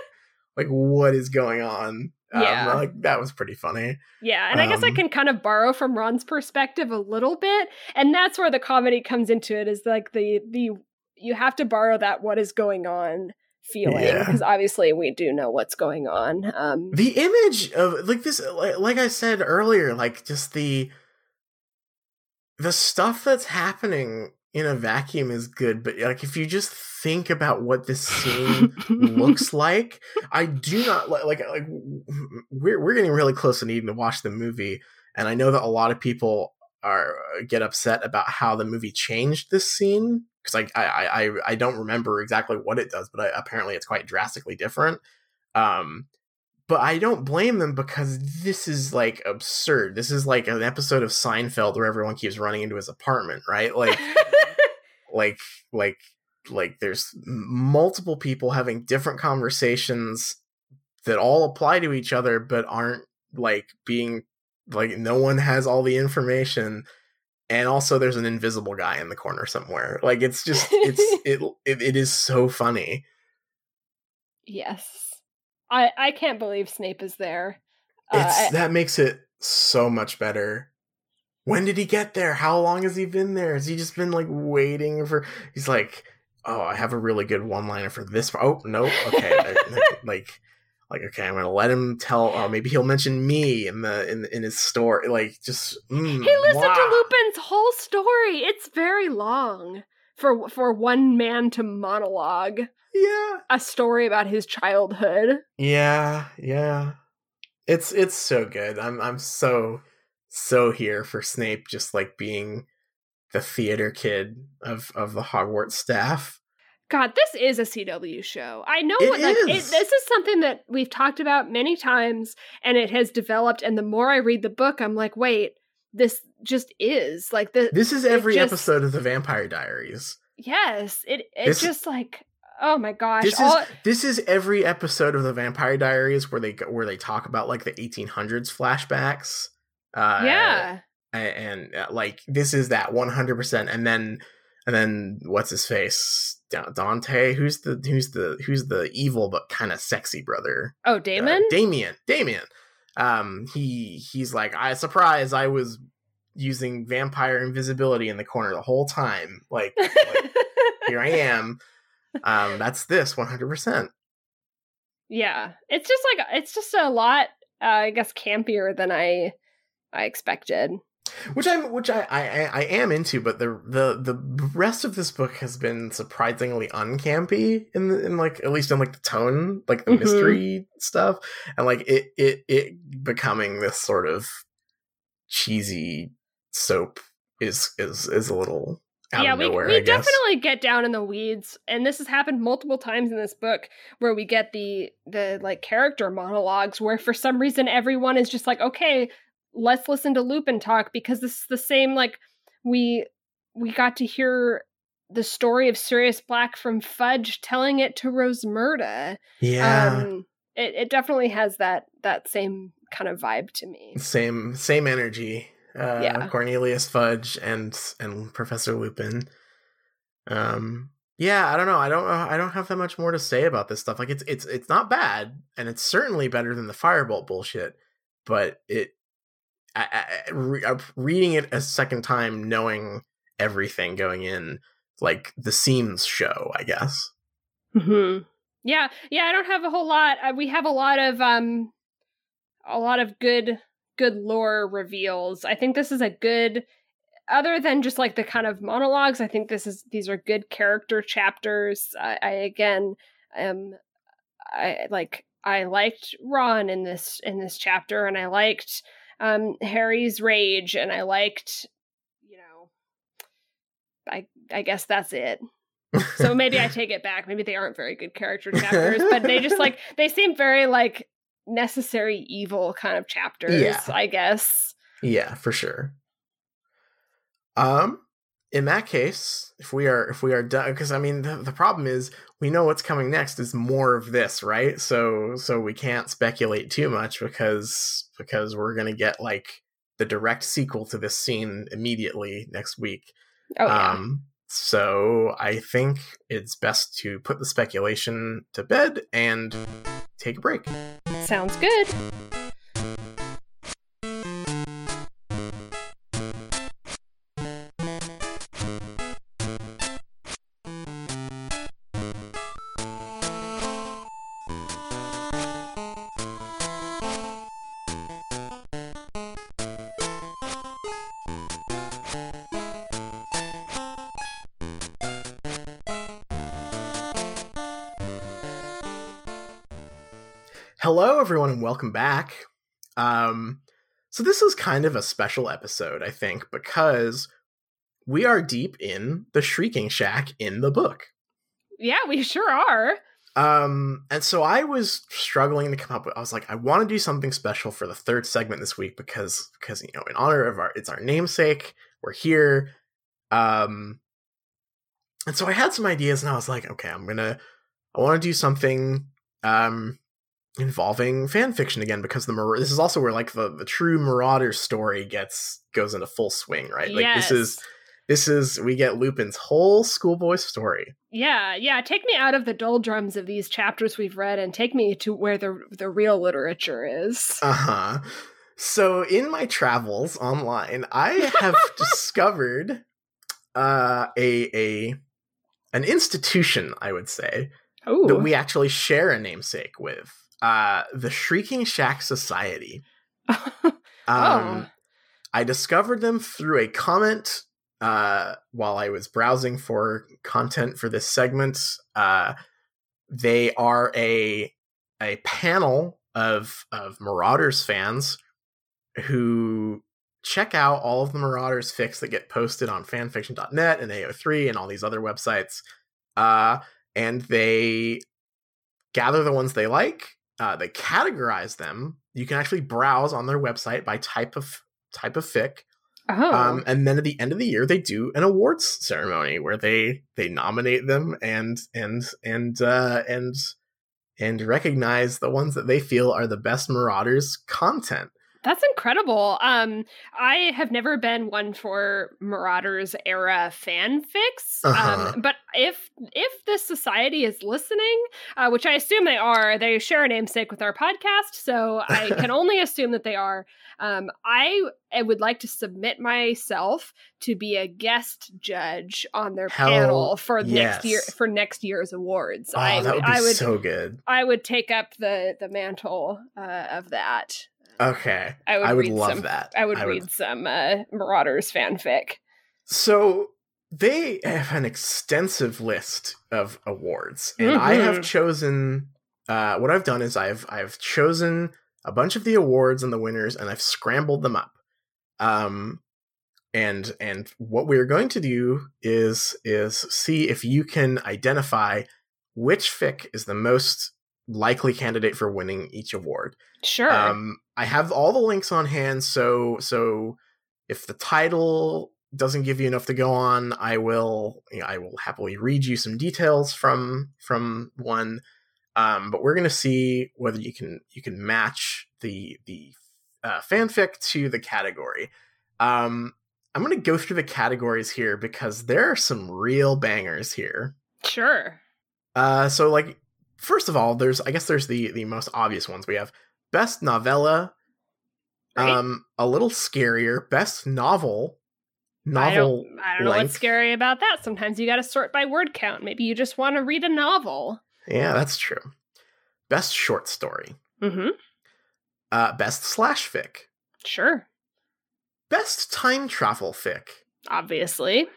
like what is going on? Yeah. Um, like, that was pretty funny. Yeah, and um, I guess I can kind of borrow from Ron's perspective a little bit. And that's where the comedy comes into it, is, like, the... the you have to borrow that what is going on feeling, because yeah. obviously we do know what's going on. Um the image of like this like, like I said earlier, like just the the stuff that's happening in a vacuum is good, but like if you just think about what this scene looks like, I do not like like we're we're getting really close to needing to watch the movie, and I know that a lot of people are get upset about how the movie changed this scene. Because I, I I I don't remember exactly what it does, but I, apparently it's quite drastically different. Um, but I don't blame them because this is like absurd. This is like an episode of Seinfeld where everyone keeps running into his apartment, right? Like, like, like, like. There's multiple people having different conversations that all apply to each other, but aren't like being like no one has all the information. And also there's an invisible guy in the corner somewhere. Like it's just, it's, it, it, it is so funny. Yes. I, I can't believe Snape is there. Uh, it's, I, that makes it so much better. When did he get there? How long has he been there? Has he just been like waiting for, he's like, oh, I have a really good one-liner for this. Oh, no. Okay. I, like, like, okay, I'm going to let him tell, or maybe he'll mention me in the in in his story. Like, just, mm, He listened wow. to Lupin's whole story. It's very long for for one man to monologue. Yeah. A story about his childhood. Yeah, yeah. It's it's so good. I'm I'm so, so here for Snape just, like, being the theater kid of, of the Hogwarts staff. God, this is a C W show. I know it what like, is. It, this is something that we've talked about many times, and it has developed. And the more I read the book, I'm like, wait, this just is like the, this is every just, episode of the Vampire Diaries. Yes, it it's this, just like, oh my gosh, this all, is this is every episode of the Vampire Diaries where they where they talk about like the eighteen hundreds flashbacks. Uh, yeah, and, and uh, like this is that one hundred percent, and then. And then what's his face? Dante, who's the who's the who's the evil but kind of sexy brother? Oh, Damon? Uh, Damien. Damien. Um, he he's like, I surprise, I was using vampire invisibility in the corner the whole time. Like, like here I am. Um, that's this one hundred percent. Yeah. It's just like it's just a lot uh, I guess campier than I I expected. Which I'm, which I, I, I am into, but the the the rest of this book has been surprisingly uncampy in the, in like at least in like the tone, like the mm-hmm. mystery stuff, and like it it it becoming this sort of cheesy soap is is is a little out yeah, of nowhere. We, we I guess. Definitely get down in the weeds, and this has happened multiple times in this book where we get the the like character monologues where for some reason everyone is just like, okay, let's listen to Lupin talk, because this is the same, like, we we got to hear the story of Sirius Black from Fudge telling it to Rosmerda. Yeah. Um, it, it definitely has that that same kind of vibe to me. Same same energy. Uh, yeah. Cornelius Fudge and and Professor Lupin. Um. Yeah, I don't know. I don't know. I don't have that much more to say about this stuff. Like, it's it's it's not bad, and it's certainly better than the Firebolt bullshit, but it. I, I, re- reading it a second time, knowing everything going in, like the seams show, I guess. Mm-hmm. Yeah, yeah. I don't have a whole lot. Uh, we have a lot of um, a lot of good, good lore reveals. I think this is a good, other than just like the kind of monologues. I think this is these are good character chapters. I, I again, um, I like I liked Ron in this in this chapter, and I liked. Um, Harry's rage, and I liked, you know, I I guess that's it. So maybe I take it back. Maybe they aren't very good character chapters, but they just like they seem very like necessary evil kind of chapters. Yeah. I guess. Yeah, for sure. Um, in that case, if we are if we are done, because I mean the, the problem is we know what's coming next is more of this, right? So so we can't speculate too much because. Because we're going to get like the direct sequel to this scene immediately next week. Oh, yeah. Um, so I think it's best to put the speculation to bed and take a break. Sounds good. Hello, everyone, and welcome back. Um, so this is kind of a special episode, I think, because we are deep in the Shrieking Shack in the book. Yeah, we sure are. Um, and so I was struggling to come up with, I was like, I want to do something special for the third segment this week because, because you know, in honor of our, it's our namesake, we're here. Um, and so I had some ideas, and I was like, okay, I'm going to, I want to do something, um... involving fan fiction again, because the Mar- this is also where like the, the true Marauder story gets goes into full swing, right? Like yes. this is this is we get Lupin's whole schoolboy story. Yeah, yeah. Take me out of the doldrums of these chapters we've read and take me to where the the real literature is. Uh huh. So in my travels online, I have discovered uh, a a an institution, I would say, Ooh. that we actually share a namesake with. Uh, the Shrieking Shack Society. oh. um, I discovered them through a comment uh, while I was browsing for content for this segment. Uh, they are a a panel of of Marauders fans who check out all of the Marauders fics that get posted on fanfiction dot net and A O three and all these other websites. Uh, and they gather the ones they like. Uh, they categorize them. You can actually browse on their website by type of type of fic. Oh. Um, and then at the end of the year, they do an awards ceremony where they they nominate them and and and uh, and and recognize the ones that they feel are the best Marauders content. That's incredible. Um, I have never been one for Marauders era fanfics, uh-huh. um, but if if this society is listening, uh, which I assume they are, they share a namesake with our podcast, so I can only assume that they are. Um, I, I would like to submit myself to be a guest judge on their Hell panel for yes. next year for next year's awards. Oh, I, that would be I would, so good. I would take up the the mantle uh, of that. Okay, I would, I would love some, that. I would I read would... some uh, Marauders fanfic. So they have an extensive list of awards, and mm-hmm. I have chosen. Uh, what I've done is I've I've chosen a bunch of the awards and the winners, and I've scrambled them up. Um, and and what we are going to do is is see if you can identify which fic is the most likely candidate for winning each award. Sure. Um, I have all the links on hand, so so if the title doesn't give you enough to go on, I will you know, I will happily read you some details from from one. Um, but we're going to see whether you can you can match the the uh, fanfic to the category. Um, I'm going to go through the categories here because there are some real bangers here. Sure. Uh, so like. First of all, there's I guess there's the, the most obvious ones. We have Best Novella, right? um, a little scarier, Best Novel, Novel I don't, I don't know what's scary about that. Sometimes you got to sort by word count. Maybe you just want to read a novel. Yeah, that's true. Best Short Story. Mm-hmm. Uh, best Slash Fic. Sure. Best Time Travel Fic. Obviously.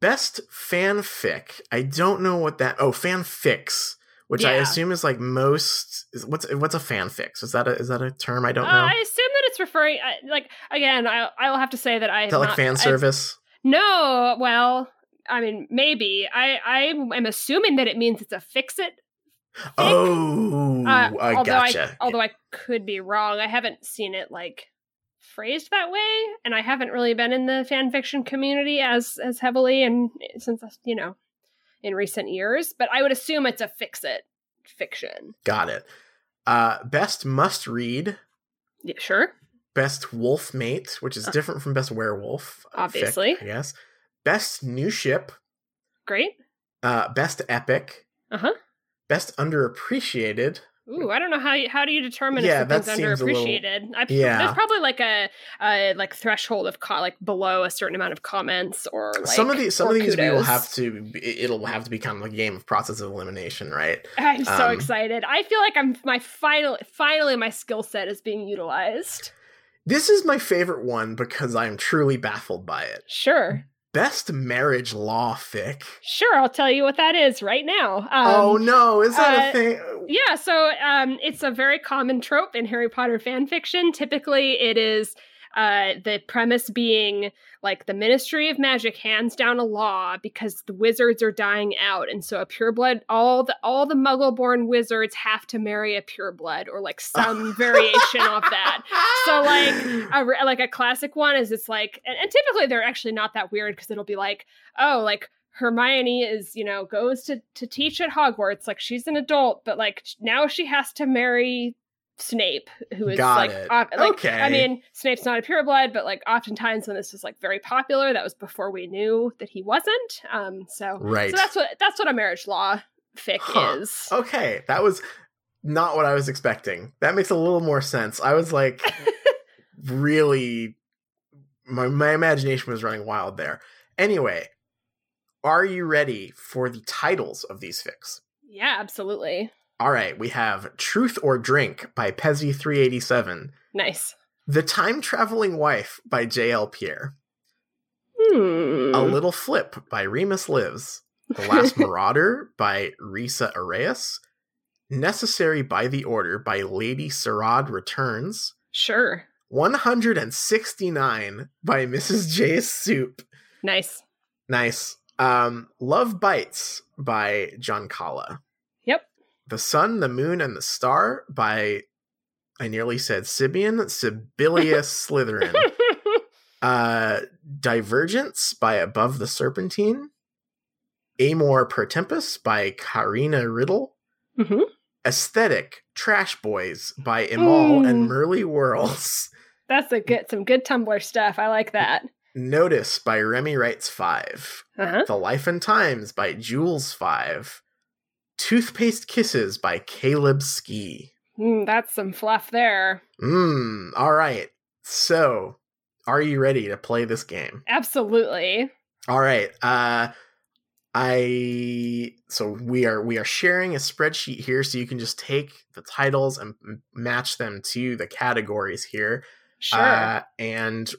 Best Fanfic. I don't know what that... Oh, Fanfics. Which yeah. I assume is like most. Is, what's what's a fanfic? Is that a is that a term I don't uh, know? I assume that it's referring. I, like again, I I will have to say that I. Is that like not, fan service? I, no, well, I mean, maybe I I am assuming that it means it's a fix it. Fic. Oh, uh, I although gotcha. I, although I could be wrong. I haven't seen it like phrased that way, and I haven't really been in the fanfiction community as as heavily, and since you know. in recent years, but I would assume it's a fix-it fiction. Got it. Uh, best must-read. Yeah, sure. Best wolf mate, which is uh, different from best werewolf. Obviously. Fic, I guess. Best new ship. Great. Uh, best epic. Uh-huh. Best underappreciated. Ooh, I don't know how you, how do you determine yeah, if something's underappreciated? Little, I, yeah. There's probably like a, a like threshold of co- like below a certain amount of comments or like some of these some of these we will have to it'll have to be kind of like a game of process of elimination, right? I'm um, so excited. I feel like I'm my final finally my skill set is being utilized. This is my favorite one because I am truly baffled by it. Sure. Best marriage law fic. Sure, I'll tell you what that is right now. Um, oh no, is that uh, a thing? Yeah, so um, it's a very common trope in Harry Potter fan fiction. Typically, it is uh, the premise being like the Ministry of Magic hands down a law because the wizards are dying out, and so a pureblood, all the all the Muggle-born wizards have to marry a pureblood or like some variation of that. So like a, like a classic one is it's like, and, and typically they're actually not that weird because it'll be like, oh, like. Hermione is, you know, goes to, to teach at Hogwarts. Like, she's an adult, but, like, now she has to marry Snape, who is, Got like... It. Op- like okay. I mean, Snape's not a pureblood, but, like, oftentimes when this was, like, very popular, that was before we knew that he wasn't. Um, so... Right. So that's what, that's what a marriage law fic huh. is. Okay. That was not what I was expecting. That makes a little more sense. I was, like, really... My, my imagination was running wild there. Anyway... Are you ready for the titles of these fics? Yeah, absolutely. All right, we have Truth or Drink by Pezzi three eighty-seven. Nice. The Time Traveling Wife by J L Pierre. Hmm. A Little Flip by Remus Lives. The Last Marauder by Risa Arrayes. Necessary by the Order by Lady Sarad Returns. Sure. one hundred sixty-nine by Missus J. Soup. Nice. Nice. Um, Love Bites by John Cala. Yep. The Sun, the Moon, and the Star by, I nearly said Sibian, Sibilius Slytherin. Uh, Divergence by Above the Serpentine. Amor Per Tempus by Karina Riddle. Mm-hmm. Aesthetic, Trash Boys by Imal mm. and Merle Worrells. That's a good, some good Tumblr stuff. I like that. Notice by Remy Wrights Five. Uh-huh. The Life and Times by Jules Five. Toothpaste Kisses by Caleb Ski. Mm, that's some fluff there. Mm, all right. So, are you ready to play this game? Absolutely. All right. Uh, I so we are we are sharing a spreadsheet here, so you can just take the titles and match them to the categories here. Sure. Uh, and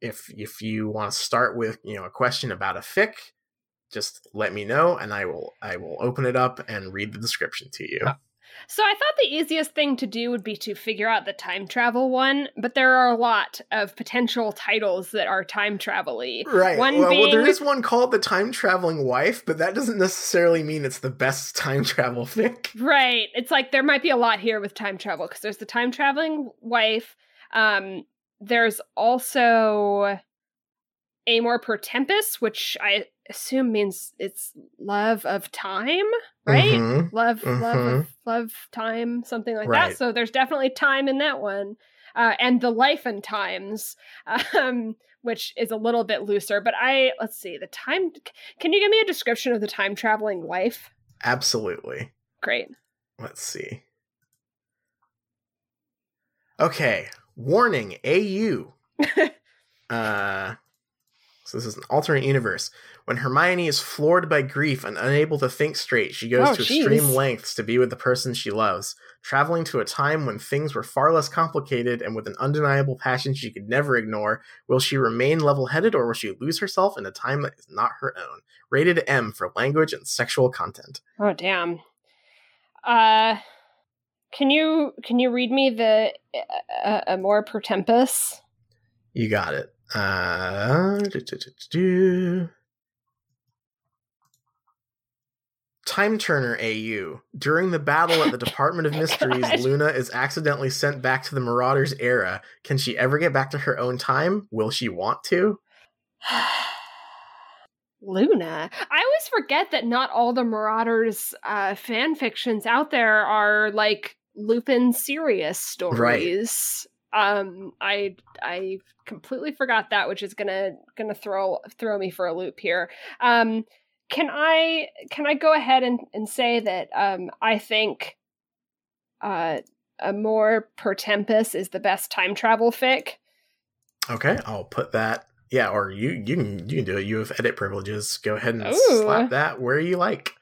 if if you want to start with, you know, a question about a fic, just let me know, and I will I will open it up and read the description to you. Huh. So I thought the easiest thing to do would be to figure out the time travel one, but there are a lot of potential titles that are time travel-y. Right. One well, being... well, there is one called The Time Traveling Wife, but that doesn't necessarily mean it's the best time travel fic. Right. It's like there might be a lot here with time travel, because there's The Time Traveling Wife. Um, there's also Amor Per Tempus, which I assume means it's love of time, right? Mm-hmm. Love, mm-hmm. love, of, love, time, something like right. that. So there's definitely time in that one. Uh, and The Life and Times, um, which is a little bit looser. But I, let's see, the time, can you give me a description of The Time Traveling Wife? Absolutely. Great. Let's see. Okay. Warning, A U. uh... So this is an alternate universe. When Hermione is floored by grief and unable to think straight, she goes oh, to geez. extreme lengths to be with the person she loves, traveling to a time when things were far less complicated, and with an undeniable passion she could never ignore. Will she remain level-headed, or will she lose herself in a time that is not her own? Rated M for language and sexual content. Oh, damn. Uh, can you can you read me the uh, Amor Per Tempus? You got it. Uh, do, do, do, do. Time Turner A U. During the battle at the Department of Mysteries, God. Luna is accidentally sent back to the Marauder's era. Can she ever get back to her own time? Will she want to? Luna. I always forget that not all the Marauders uh, fan fictions out there are like Lupin Sirius stories. Right. Um, I, I completely forgot that, which is gonna, gonna throw, throw me for a loop here. Um, can I, can I go ahead and, and say that, um, I think, uh, Amor Per Tempus is the best time travel fic. Okay. I'll put that. Yeah. Or you, you can, you can do it. You have edit privileges. Go ahead and Ooh. slap that where you like.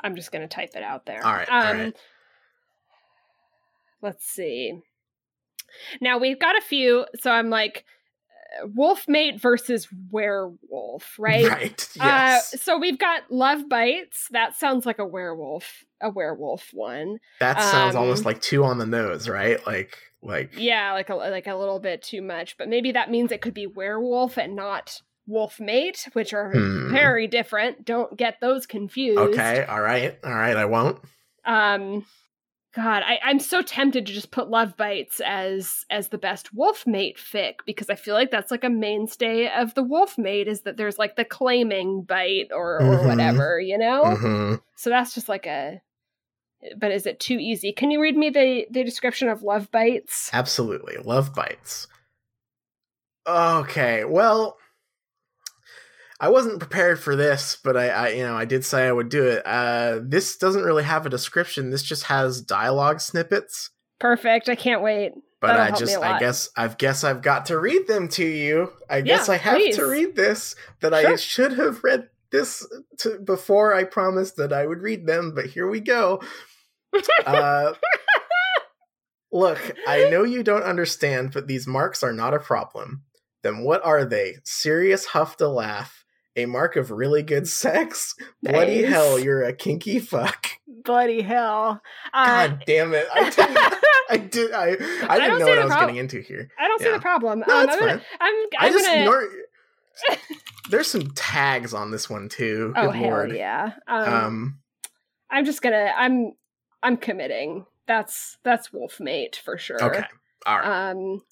I'm just going to type it out there. All right. Um, all right. Let's see. Now we've got a few. So I'm like, uh, wolfmate versus werewolf, right? Right. Yes. Uh, so we've got Love Bites. That sounds like a werewolf, a werewolf one. That sounds um, almost like two on the nose, right? Like, like. Yeah, like a like a little bit too much, but maybe that means it could be werewolf and not wolfmate, which are hmm. very different. Don't get those confused. Okay. All right. All right. I won't. Um. God, I, I'm so tempted to just put Love Bites as as the best wolfmate fic, because I feel like that's like a mainstay of the wolfmate, is that there's like the claiming bite or, or mm-hmm. whatever, you know? Mm-hmm. So that's just like a... But is it too easy? Can you read me the, the description of Love Bites? Absolutely. Love Bites. Okay, well... I wasn't prepared for this, but I, I, you know, I did say I would do it. Uh, this doesn't really have a description. This just has dialogue snippets. Perfect. I can't wait. But That'll I just, I guess, I guess I've got to read them to you. I yeah, guess I have please. to read this. That sure. I should have read this to, before I promised that I would read them. But here we go. uh, look, I know you don't understand, but these marks are not a problem. Then what are they? Serious huff to laugh. A mark of really good sex? Nice. Bloody hell, you're a kinky fuck. Bloody hell. Uh, God damn it. I didn't, I did, I, I didn't I know what I was prob- getting into here. I don't yeah. see the problem. No, um, I'm, gonna, I'm, I'm I just gonna... nor- There's some tags on this one too. Oh, hell Lord. yeah. Um, um, I'm just gonna. I'm. I'm committing. That's that's Wolfmate for sure. Okay. All right. Um,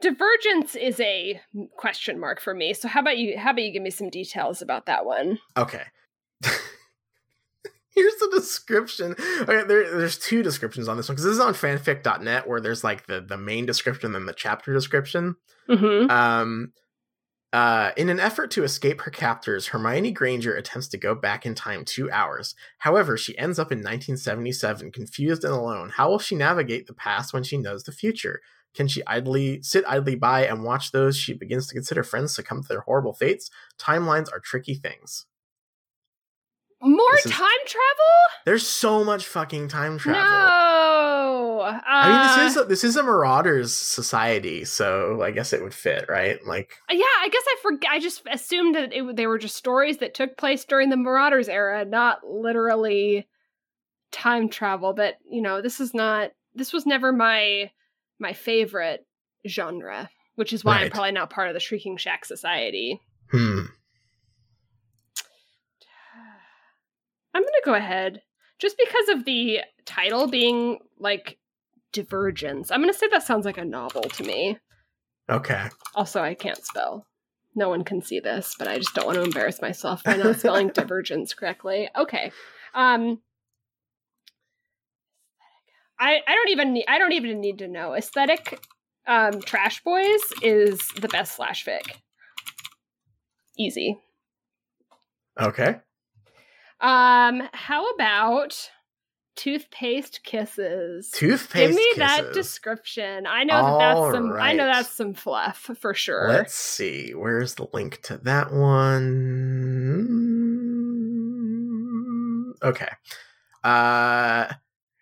Divergence is a question mark for me. So how about you? How about you give me some details about that one? Okay. Here's the description. Okay, there, there's two descriptions on this one because this is on fanfic dot net where there's like the, the main description and the chapter description. Mm-hmm. Um, uh, in an effort to escape her captors, Hermione Granger attempts to go back in time two hours. However, she ends up in nineteen seventy-seven, confused and alone. How will she navigate the past when she knows the future? Can she idly sit idly by and watch those she begins to consider friends succumb to their horrible fates? Timelines are tricky things. More is, time travel? There's so much fucking time travel. No, uh, I mean this is a, this is a Marauder's society, so I guess it would fit, right? Like, yeah, I guess I forg- I just assumed that it, they were just stories that took place during the Marauder's era, not literally time travel. But you know, this is not. This was never my my favorite genre, which is why right. I'm probably not part of the Shrieking Shack Society. Hmm. I'm going to go ahead, just because of the title being, like, Divergence. I'm going to say that sounds like a novel to me. Okay. Also, I can't spell. No one can see this, but I just don't want to embarrass myself by not spelling Divergence correctly. Okay. Um, I, I don't even need, I don't even need to know. Aesthetic um, Trash Boys is the best slash fic. Easy. Okay. Um, how about toothpaste kisses? Toothpaste Give me kisses. That description. I know All that that's some right. I know that's some fluff for sure. Let's see. Where's the link to that one? Okay. Uh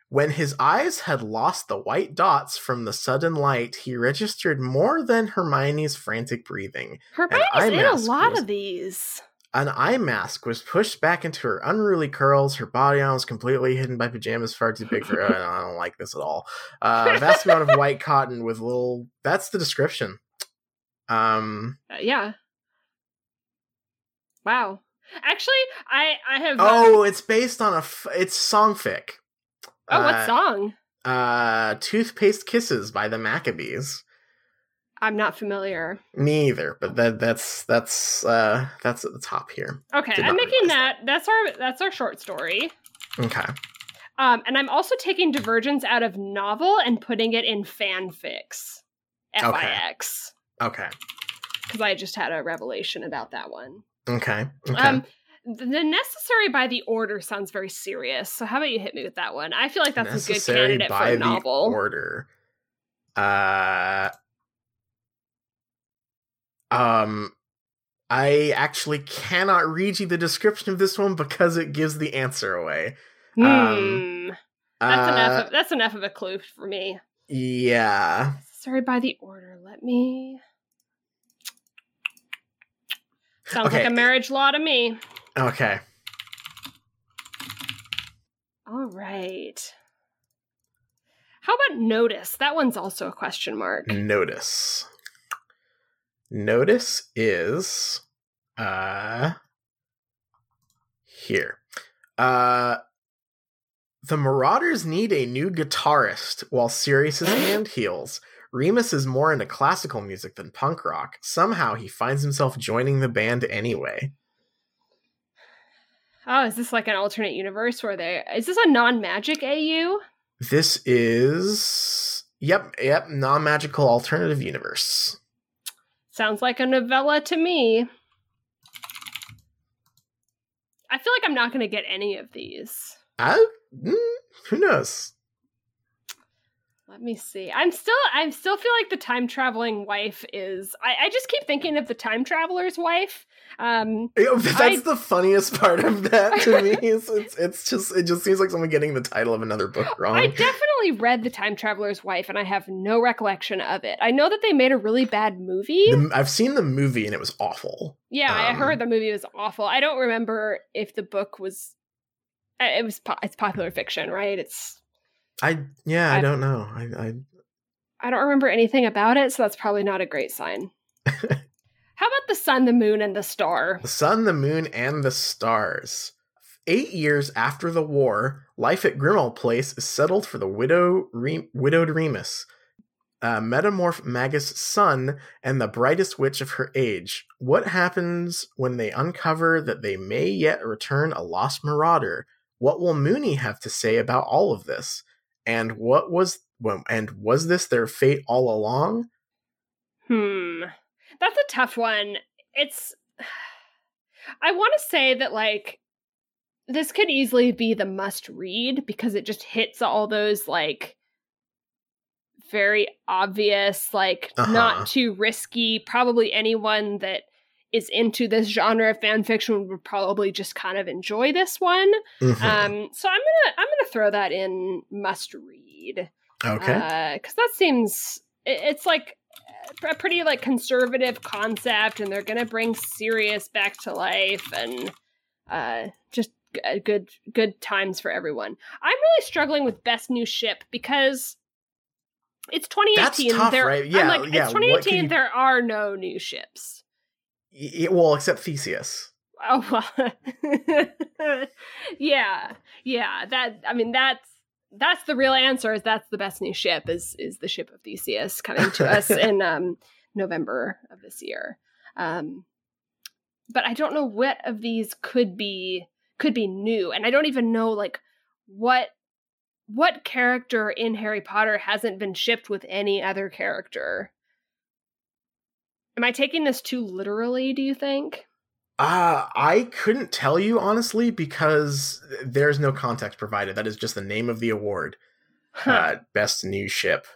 when his eyes had lost the white dots from the sudden light, he registered more than Hermione's frantic breathing. Hermione's in a lot was- of these. An eye mask was pushed back into her unruly curls. Her body was completely hidden by pajamas far too big for her. I don't like this at all. Uh, vast amount of white cotton with little... That's the description. Um. Uh, yeah. Wow. Actually, I, I have... Oh, um... it's based on a... F- it's songfic. Oh, uh, what song? Uh, Toothpaste Kisses by the Maccabees. I'm not familiar. Me either, but that that's that's uh, that's at the top here. Okay, I'm making that, that that's our that's our short story. Okay. Um, and I'm also taking Divergence out of novel and putting it in fanfics. F I X. Okay. Because I just had a revelation about that one. Okay. Okay. Um, the necessary by the order sounds very serious. So how about you hit me with that one? I feel like that's necessary a good candidate by for a novel. The order. Uh. Um, I actually cannot read you the description of this one because it gives the answer away. Mm, um, that's, uh, enough of, that's enough of a clue for me. Yeah. Sorry by the order. Let me... Sounds okay. like a marriage law to me. Okay. All right. How about notice? That one's also a question mark. Notice. Notice is uh here. Uh the Marauders need a new guitarist while Sirius's hand heals. Remus is more into classical music than punk rock. Somehow he finds himself joining the band anyway. Oh, is this like an alternate universe where they is this a non-magic A U? This is Yep, yep, non-magical alternative universe. Sounds like a novella to me. I feel like I'm not going to get any of these. I, mm, who knows? Let me see. I'm still, I still feel like the time traveling wife is. I, I just keep thinking of the time traveler's wife. Um, it, that's I, the funniest part of that to me. Is it's, it's just, it just seems like someone getting the title of another book wrong. I definitely read The Time Traveler's Wife, and I have no recollection of it. I know that they made a really bad movie. The, I've seen the movie, and it was awful. Yeah, um, I heard the movie was awful. I don't remember if the book was. It was. It's popular fiction, right? It's. I yeah I, I don't know I, I I don't remember anything about it, so that's probably not a great sign. How about the sun, the moon, and the star? The sun, the moon, and the stars. Eight years after the war, life at Grimmauld Place is settled for the widow Re- widowed Remus, uh, Metamorph Magus' son, and the brightest witch of her age. What happens when they uncover that they may yet return a lost marauder? What will Mooney have to say about all of this? And what was well, and was this their fate all along? Hmm. That's a tough one. It's, I want to say that, like, this could easily be the must read because it just hits all those, like, very obvious, like, uh-huh. not too risky. Probably anyone that is into this genre of fan fiction would probably just kind of enjoy this one. Mm-hmm. Um, so I'm gonna I'm gonna throw that in must read. Okay, uh, because that seems it, it's like a pretty like conservative concept, and they're gonna bring Sirius back to life, and uh, just g- good good times for everyone. I'm really struggling with best new ship because it's twenty eighteen. That's tough, there, right? Yeah, I'm like, yeah. It's twenty eighteen. You... There are no new ships. It, well, except Theseus. Oh, well. yeah, yeah. That I mean, that's that's the real answer. Is that's the best new ship? Is is the ship of Theseus coming to us in um, November of this year? Um, but I don't know what of these could be could be new, and I don't even know like what what character in Harry Potter hasn't been shipped with any other character. Am I taking this too literally, do you think? Uh, I couldn't tell you, honestly, because there's no context provided. That is just the name of the award. Huh. Uh, best new ship.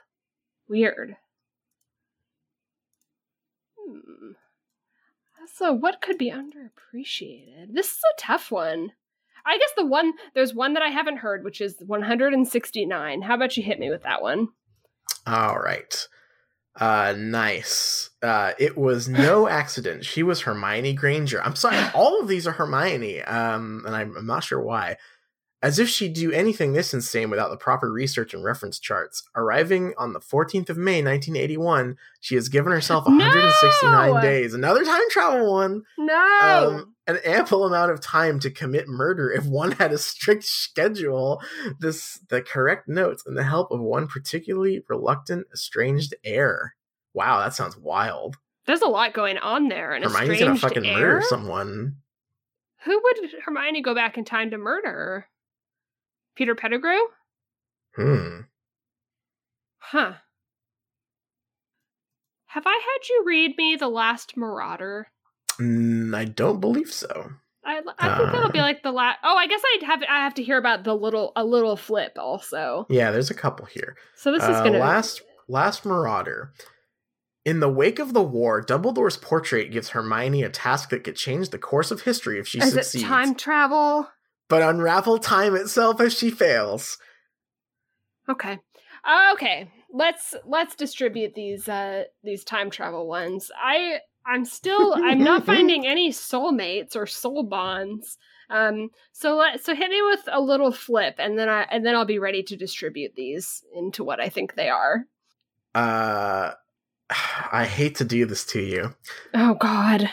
Weird. Hmm. So what could be underappreciated? This is a tough one. I guess the one, there's one that I haven't heard, which is one hundred sixty-nine. How about you hit me with that one? All right. Uh, nice. Uh, it was no accident. She was Hermione Granger. I'm sorry, all of these are Hermione, um, and I'm, I'm not sure why. As if she'd do anything this insane without the proper research and reference charts. Arriving on the fourteenth of May, nineteen eighty-one, she has given herself one hundred sixty-nine no! days. Another time travel one. No! Um, an ample amount of time to commit murder if one had a strict schedule, this the correct notes, and the help of one particularly reluctant, estranged heir. Wow, that sounds wild. There's a lot going on there. And Hermione's going to fucking heir? murder someone. Who would Hermione go back in time to murder? Peter Pettigrew? Hmm. Huh. Have I had you read me The Last Marauder? Mm, I don't believe so. I, I uh, think that'll be like the last... Oh, I guess I'd have, I have to hear about the little a little flip also. Yeah, there's a couple here. So this uh, is going to... Last, last Marauder. In the wake of the war, Dumbledore's portrait gives Hermione a task that could change the course of history if she is succeeds. Is it time travel? But unravel time itself as she fails. Okay. Okay. Let's let's distribute these uh, these time travel ones. I I'm still I'm not finding any soulmates or soul bonds. Um so let, so hit me with a little flip and then I and then I'll be ready to distribute these into what I think they are. Uh I hate to do this to you. Oh god.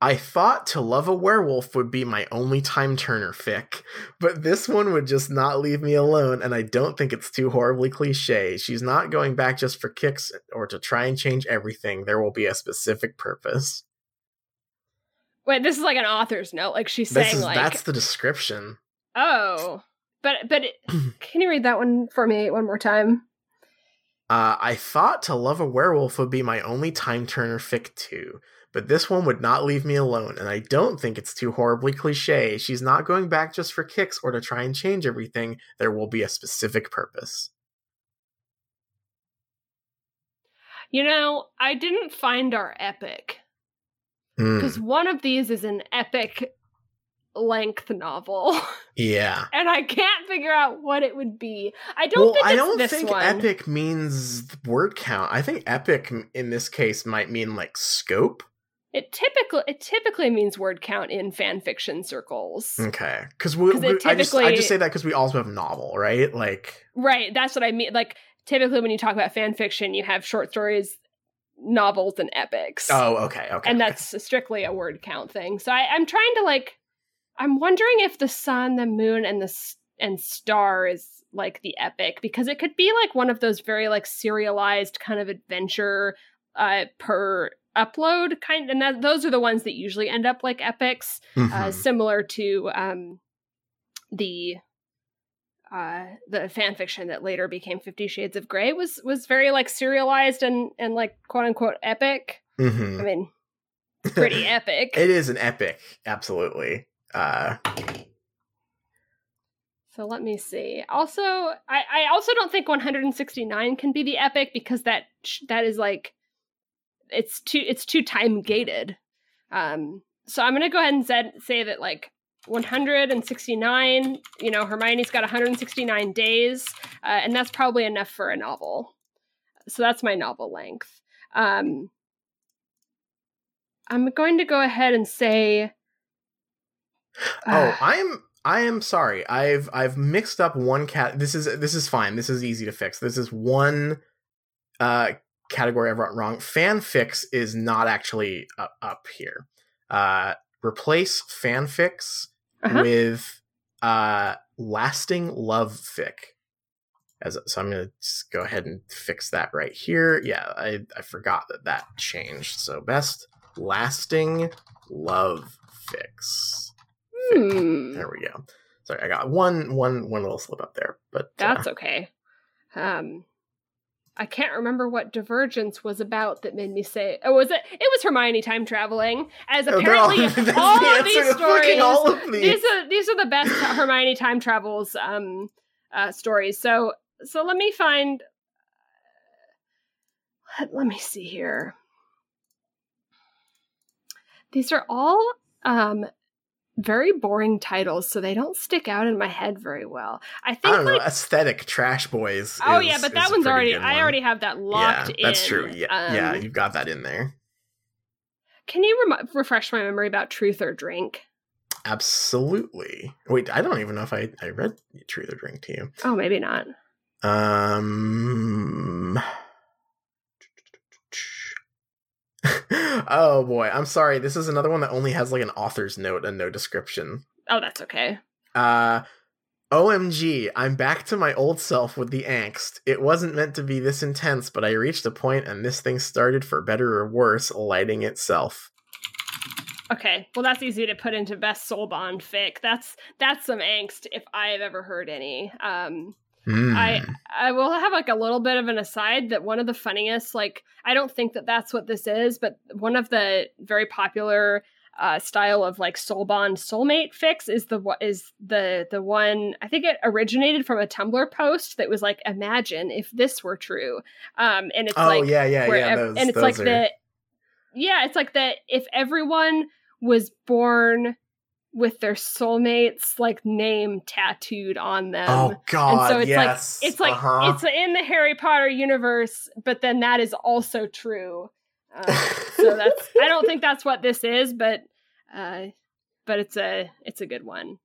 I thought To Love a Werewolf would be my only Time Turner fic, but this one would just not leave me alone, and I don't think it's too horribly cliche. She's not going back just for kicks or to try and change everything. There will be a specific purpose. Wait, this is like an author's note. Like she's this saying is, like... That's the description. Oh. But, but it, can you read that one for me one more time? Uh, I thought To Love a Werewolf would be my only Time Turner fic too. But this one would not leave me alone, and I don't think it's too horribly cliche. She's not going back just for kicks or to try and change everything. There will be a specific purpose. You know, I didn't find our epic. Because mm. one of these is an epic length novel. Yeah. And I can't figure out what it would be. I don't well, think it's I don't this think one. Epic means word count. I think epic in this case might mean like scope. It typically it typically means word count in fan fiction circles. Okay, because we, we typically, I just I just say that because we also have novel, right? Like, right. That's what I mean. Like, typically when you talk about fan fiction, you have short stories, novels and epics. Oh, okay, okay. And that's okay. strictly a word count thing. So I, I'm trying to, like, I'm wondering if the sun, the moon, and the and star is, like, the epic, because it could be, like, one of those very, like, serialized kind of adventure uh, per upload kind, and that, those are the ones that usually end up like epics, mm-hmm. uh, similar to um, the uh, the fan fiction that later became Fifty Shades of Grey was was very like serialized and and like quote unquote epic. Mm-hmm. I mean, it's pretty epic. It is an epic, absolutely. Uh... So let me see. Also, I, I also don't think one hundred sixty-nine can be the epic because that that is like. It's too it's too time gated, um, so I'm gonna go ahead and say, say that like one hundred sixty-nine. You know, Hermione's got one hundred sixty-nine days, uh, and that's probably enough for a novel. So that's my novel length. Um, I'm going to go ahead and say. Uh, oh, I'm I am sorry. I've I've mixed up one cat. This is this is fine. This is easy to fix. This is one. Uh, category I wrote wrong. Fanfics is not actually up, up here. Uh, replace fanfics uh-huh. with uh, lasting love fic. As so, I'm gonna just go ahead and fix that right here. Yeah, I, I forgot that that changed. So best lasting love fics. Hmm. There we go. Sorry, I got one one one little slip up there, but that's uh, okay. Um. I can't remember what Divergence was about that made me say. Oh, was it? It was Hermione time traveling. As apparently oh, all, all the of these stories, all of these. these are these are the best Hermione time travels um, uh, stories. So, so let me find. Let, let me see here. These are all um, very boring titles, so they don't stick out in my head very well. I think I don't like, know, aesthetic Trash Boys. Oh is, yeah, but that one's already. One. I already have that locked yeah, in. That's true. Yeah, um, yeah, you've got that in there. Can you rem- refresh my memory about Truth or Drink? Absolutely. Wait, I don't even know if I, I read Truth or Drink to you. Oh, maybe not. Um. Oh boy, I'm sorry. This is another one that only has like an author's note and no description. Oh, that's okay. Uh, O M G, I'm back to my old self with the angst. It wasn't meant to be this intense, but I reached a point and this thing started, for better or worse, lighting itself. Okay, well that's easy to put into best soul bond fic. That's that's some angst if I've ever heard any. Um Mm. I I will have like a little bit of an aside that one of the funniest, like, I don't think that that's what this is, but one of the very popular uh, style of like soul bond soulmate fix is the is the the one, I think it originated from a Tumblr post that was like, imagine if this were true, um, and it's oh, like yeah yeah where, yeah those, and it's like are... the yeah it's like that if everyone was born with their soulmates like name tattooed on them. Oh God! And so it's yes. like it's like uh-huh. it's in the Harry Potter universe, but then that is also true. Uh, so that's I don't think that's what this is, but uh, but it's a it's a good one.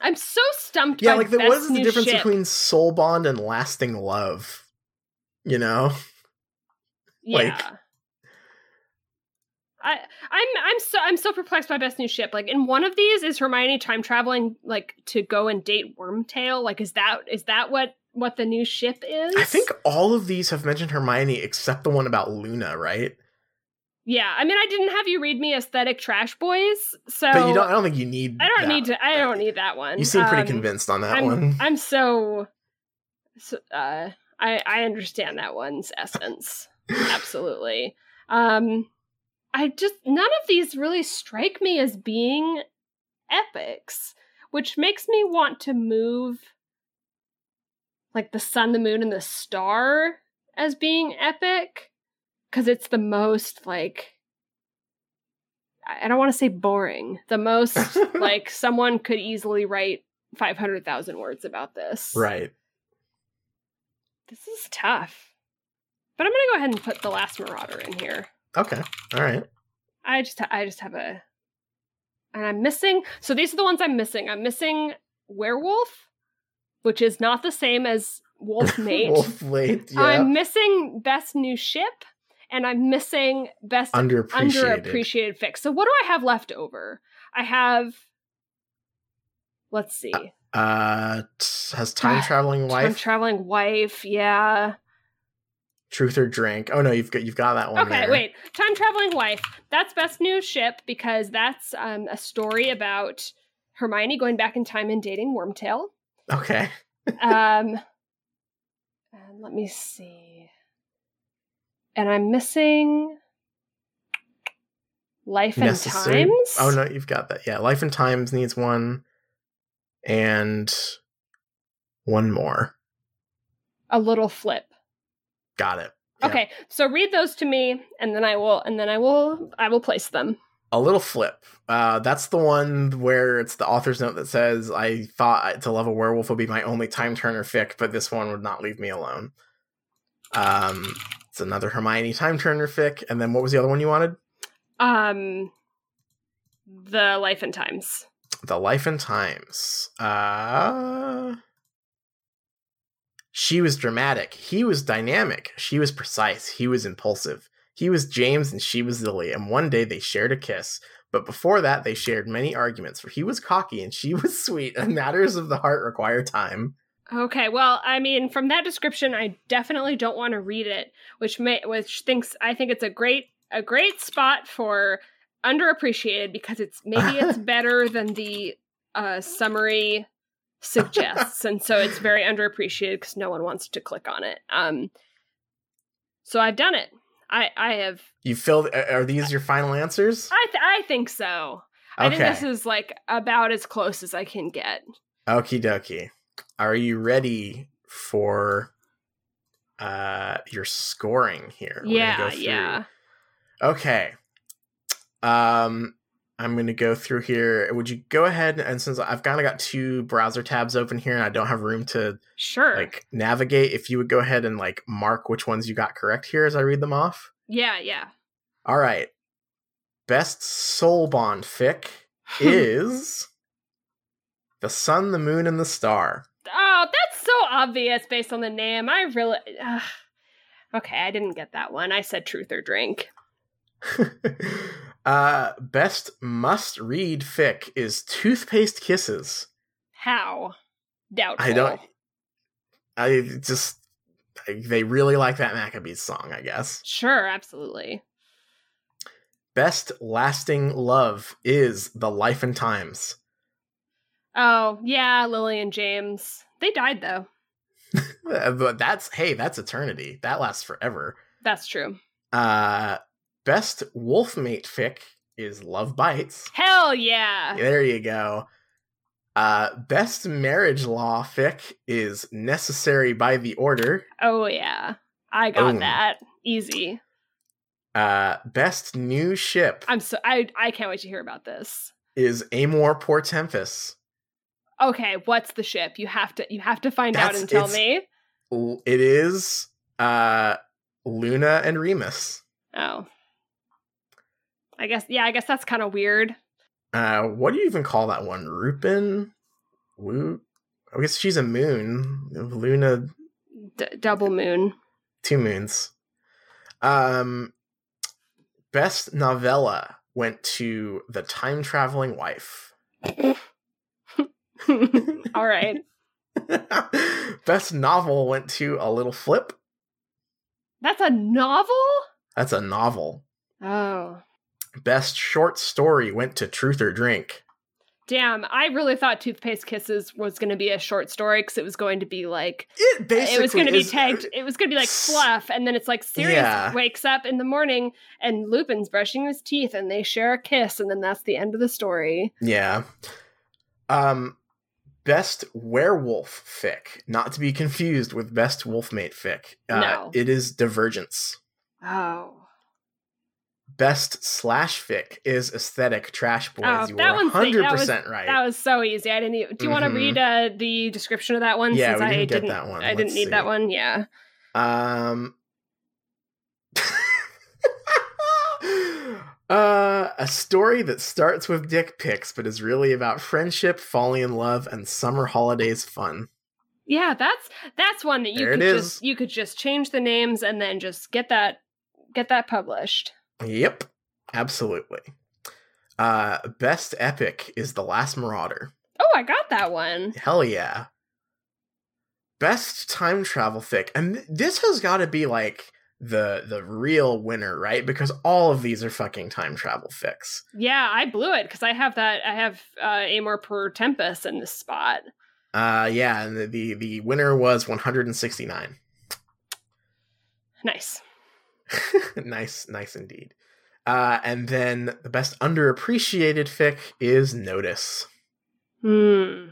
I'm so stumped. Yeah, by like the, what is the difference ship. between soul bond and lasting love? You know, yeah. Like, I, I'm I'm so I'm so perplexed by Best New Ship. Like, in one of these, is Hermione time traveling like to go and date Wormtail? Like, is that is that what, what the new ship is? I think all of these have mentioned Hermione except the one about Luna, right? Yeah, I mean, I didn't have you read me aesthetic Trash Boys, so but you don't. I don't think you need. I don't that, need to. I don't need that one. You seem pretty um, convinced on that I'm, one. I'm so. so uh, I I understand that one's essence absolutely. Um. I just, none of these really strike me as being epics, which makes me want to move like the sun, the moon, and the star as being epic, because it's the most like, I don't want to say boring, the most like someone could easily write five hundred thousand words about this. Right. This is tough, but I'm going to go ahead and put The Last Marauder in here. Okay. All right. I just, ha- I just have a, and I'm missing. So these are the ones I'm missing. I'm missing werewolf, which is not the same as wolf mate. Wolf mate. Yeah. I'm missing best new ship, and I'm missing best underappreciated. underappreciated fic. So what do I have left over? I have, let's see. Uh, uh has time traveling wife? Time traveling wife, yeah. Truth or drink? Oh no, you've got you've got that one. Okay, there. Wait. Time traveling wife. That's best new ship because that's um, a story about Hermione going back in time and dating Wormtail. Okay. um, and let me see. And I'm missing Life and Necessary. Times. Oh no, you've got that. Yeah, Life and Times needs one, and one more. A Little Flip. Got it. Yeah. Okay, so read those to me, and then I will, and then I will, I will place them. A Little Flip. Uh, that's the one where it's the author's note that says, "I thought To Love a Werewolf would be my only Time Turner fic, but this one would not leave me alone." Um, it's another Hermione Time Turner fic, and then what was the other one you wanted? Um, the Life and Times. The Life and Times. Uh. She was dramatic. He was dynamic. She was precise. He was impulsive. He was James and she was Lily, and one day they shared a kiss. But before that, they shared many arguments, for he was cocky and she was sweet, and matters of the heart require time. Okay, well, I mean, from that description, I definitely don't want to read it, which may, which thinks I think it's a great a great spot for underappreciated because it's maybe it's better than the uh, summary suggests, and so it's very underappreciated because no one wants to click on it. Um, so I've done it. I, I have. You filled. Are these your final answers? I th- I think so. Okay. I think this is like about as close as I can get. Okie dokie. Are you ready for uh your scoring here? We're yeah. Gonna go yeah. Okay. Um. I'm going to go through here. Would you go ahead and, since I've kind of got two browser tabs open here and I don't have room to sure. like navigate, if you would go ahead and like mark which ones you got correct here as I read them off. Yeah, yeah. All right. Best soul bond fic is The Sun, the Moon, and the Star. Oh, that's so obvious based on the name. I really... Ugh. Okay, I didn't get that one. I said Truth or Drink. Uh, best must-read fic is Toothpaste Kisses. How? Doubtful. I don't... I just... I, they really like that Maccabees song, I guess. Sure, absolutely. Best lasting love is The Life and Times. Oh, yeah, Lily and James. They died, though. But that's... Hey, that's eternity. That lasts forever. That's true. Uh... Best Wolfmate fic is Love Bites. Hell yeah. There you go. Uh, best Marriage Law fic is Necessary by the Order. Oh yeah. I got oh. that. Easy. Uh, best New Ship. I'm so I I can't wait to hear about this. Is Amor Portempus. Okay, what's the ship? You have to you have to find That's, out and tell me. It is uh, Luna and Remus. Oh. I guess, yeah, I guess that's kind of weird. Uh, what do you even call that one? Rupin? Woo? I guess she's a moon. Luna. D- double moon. Two moons. Um, best novella went to The Time Traveling Wife. All right. Best novel went to A Little Flip. That's a novel? That's a novel. Oh. Best short story went to Truth or Drink. Damn, I really thought Toothpaste Kisses was going to be a short story because it was going to be like it basically it was going to be tagged. It was going to be like fluff, and then it's like Sirius yeah. wakes up in the morning and Lupin's brushing his teeth, and they share a kiss, and then that's the end of the story. Yeah. Um, best werewolf fic, not to be confused with best wolfmate fic. Uh, no, it is Divergence. Oh. Best slash fic is Aesthetic Trash Boys. Oh, you were one hundred percent right. That was so easy. I didn't even, do you mm-hmm. want to read uh, the description of that one? Yeah, since we didn't I get didn't, that one. I Let's didn't need see. that one. Yeah. Um. uh, a story that starts with dick pics, but is really about friendship, falling in love, and summer holidays fun. Yeah, that's that's one that you there could just is. you could just change the names and then just get that. Get that published. Yep, absolutely. Uh, best epic is The Last Marauder. Oh, I got that one. Hell yeah. Best time travel fic. And this has got to be like the the real winner, right? Because all of these are fucking time travel fics. Yeah, I blew it because I have that. I have uh, Amor Per Tempus in this spot. Uh, yeah, and the, the, the winner was one hundred sixty-nine. Nice. Nice, nice indeed. Uh, and then the best underappreciated fic is Notice. Hmm.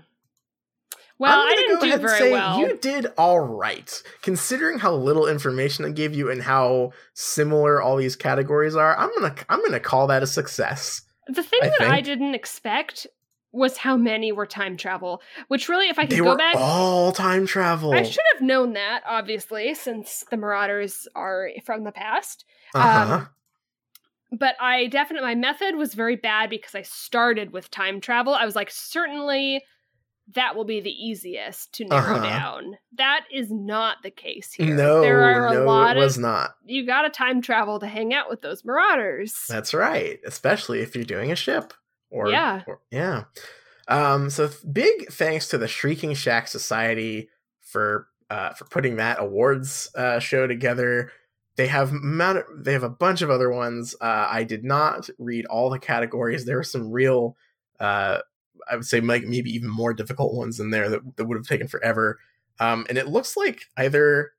Well, I didn't do very well. You did all right, considering how little information I gave you and how similar all these categories are. I'm gonna, I'm gonna call that a success. The thing I that think. I didn't expect was how many were time travel. Which really, if I could they go were back, all time travel. I should have known that, obviously, since the Marauders are from the past. Uh-huh. Um, But I definitely, my method was very bad because I started with time travel. I was like, certainly that will be the easiest to narrow uh-huh. down. That is not the case here. No, there are a no, lot it was of, not. You got to time travel to hang out with those Marauders. That's right. Especially if you're doing a ship. Or, yeah. Or, yeah. Um, so big thanks to the Shrieking Shack Society for, uh, for putting that awards uh, show together. They have mount- they have a bunch of other ones. Uh, I did not read all the categories. There were some real, uh, I would say, like maybe even more difficult ones in there that, that would have taken forever. Um, and it looks like either,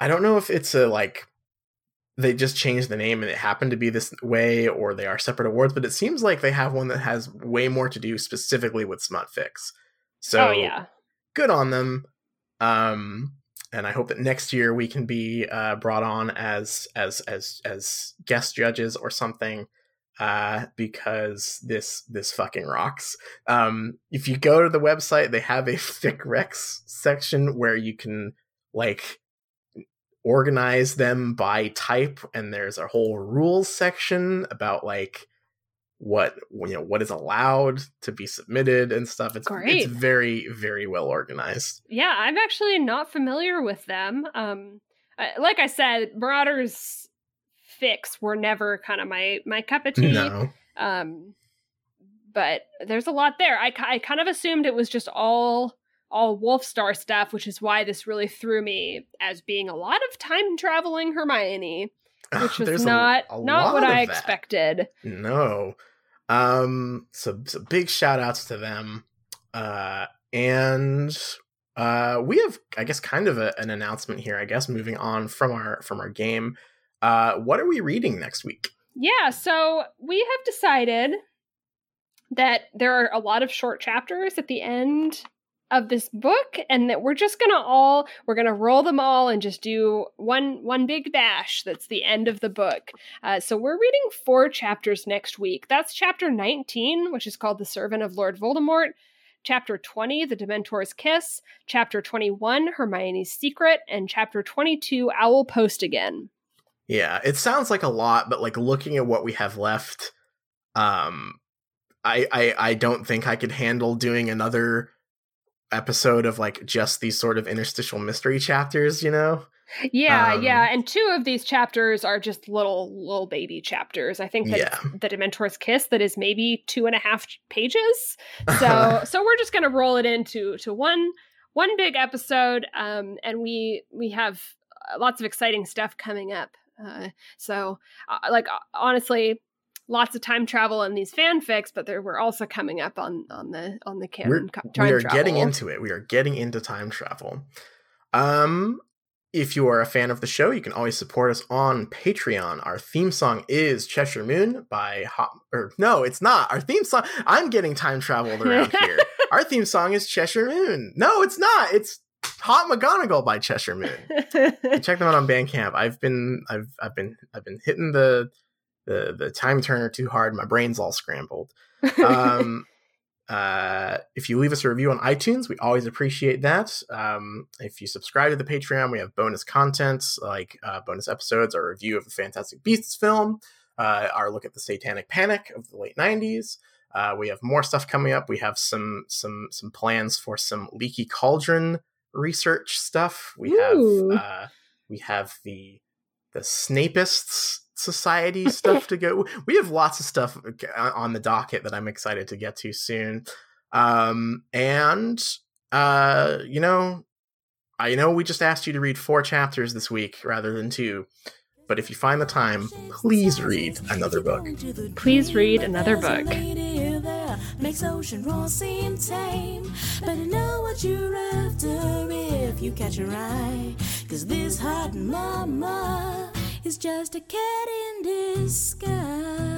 I don't know if it's a like, they just changed the name and it happened to be this way, or they are separate awards. But it seems like they have one that has way more to do specifically with Smutfix. So oh, yeah. Good on them. Um, And I hope that next year we can be uh, brought on as as as as guest judges or something, uh, because this this fucking rocks. Um, if you go to the website, they have a Fic Rex section where you can like organize them by type, and there's a whole rules section about like what you know what is allowed to be submitted and stuff. It's great. It's very, very well organized. Yeah, I'm actually not familiar with them. Um, I, like I said, Marauders fics were never kind of my my cup of tea. No. Um, but there's a lot there. I I kind of assumed it was just all all Wolfstar stuff, which is why this really threw me as being a lot of time traveling Hermione, which was there's not a, a not what I that. expected. No. Um, so, so big shout outs to them. Uh, and, uh, we have, I guess, kind of a, an announcement here, I guess, moving on from our, from our game. Uh, what are we reading next week? Yeah. So we have decided that there are a lot of short chapters at the end of this book, and that we're just going to all, we're going to roll them all and just do one, one big bash. That's the end of the book. Uh, so we're reading four chapters next week. That's chapter nineteen, which is called The Servant of Lord Voldemort. Chapter twenty, The Dementor's Kiss. Chapter twenty-one, Hermione's Secret. And chapter twenty-two, Owl Post Again. Yeah, it sounds like a lot, but like looking at what we have left, um, I, I, I don't think I could handle doing another episode of like just these sort of interstitial mystery chapters, you know? Yeah, um, yeah. And two of these chapters are just little little baby chapters. I think that yeah. the Dementor's Kiss that is maybe two and a half pages. So so we're just gonna roll it into to one one big episode. Um, and we we have lots of exciting stuff coming up. Uh, so uh, like honestly, lots of time travel in these fanfics, but there, we're also coming up on on the on the canon time travel. We are getting into it. We are getting into time travel. Um, if you are a fan of the show, you can always support us on Patreon. Our theme song is Cheshire Moon by Hop. Or no, it's not. Our theme song. I'm getting time traveled around here. Our theme song is Cheshire Moon. No, it's not. It's Hot McGonagall by Cheshire Moon. Check them out on Bandcamp. I've been I've I've been I've been hitting the. The, the time turner too hard. My brain's all scrambled. Um, uh, if you leave us a review on iTunes, we always appreciate that. Um, if you subscribe to the Patreon, we have bonus content like uh, bonus episodes, our review of the Fantastic Beasts film, uh, our look at the Satanic Panic of the late nineties. Uh, we have more stuff coming up. We have some some some plans for some Leaky Cauldron research stuff. We Ooh. have uh, we have the the Snapists Society stuff to go. We have lots of stuff on the docket that I'm excited to get to soon. Um, and, uh, you know, I know we just asked you to read four chapters this week rather than two, but if you find the time, please read another book. Please read another book. Makes ocean roar seem tame. Better know what you're after if you catch your eye. Cause this hot mama is just a cat in disguise.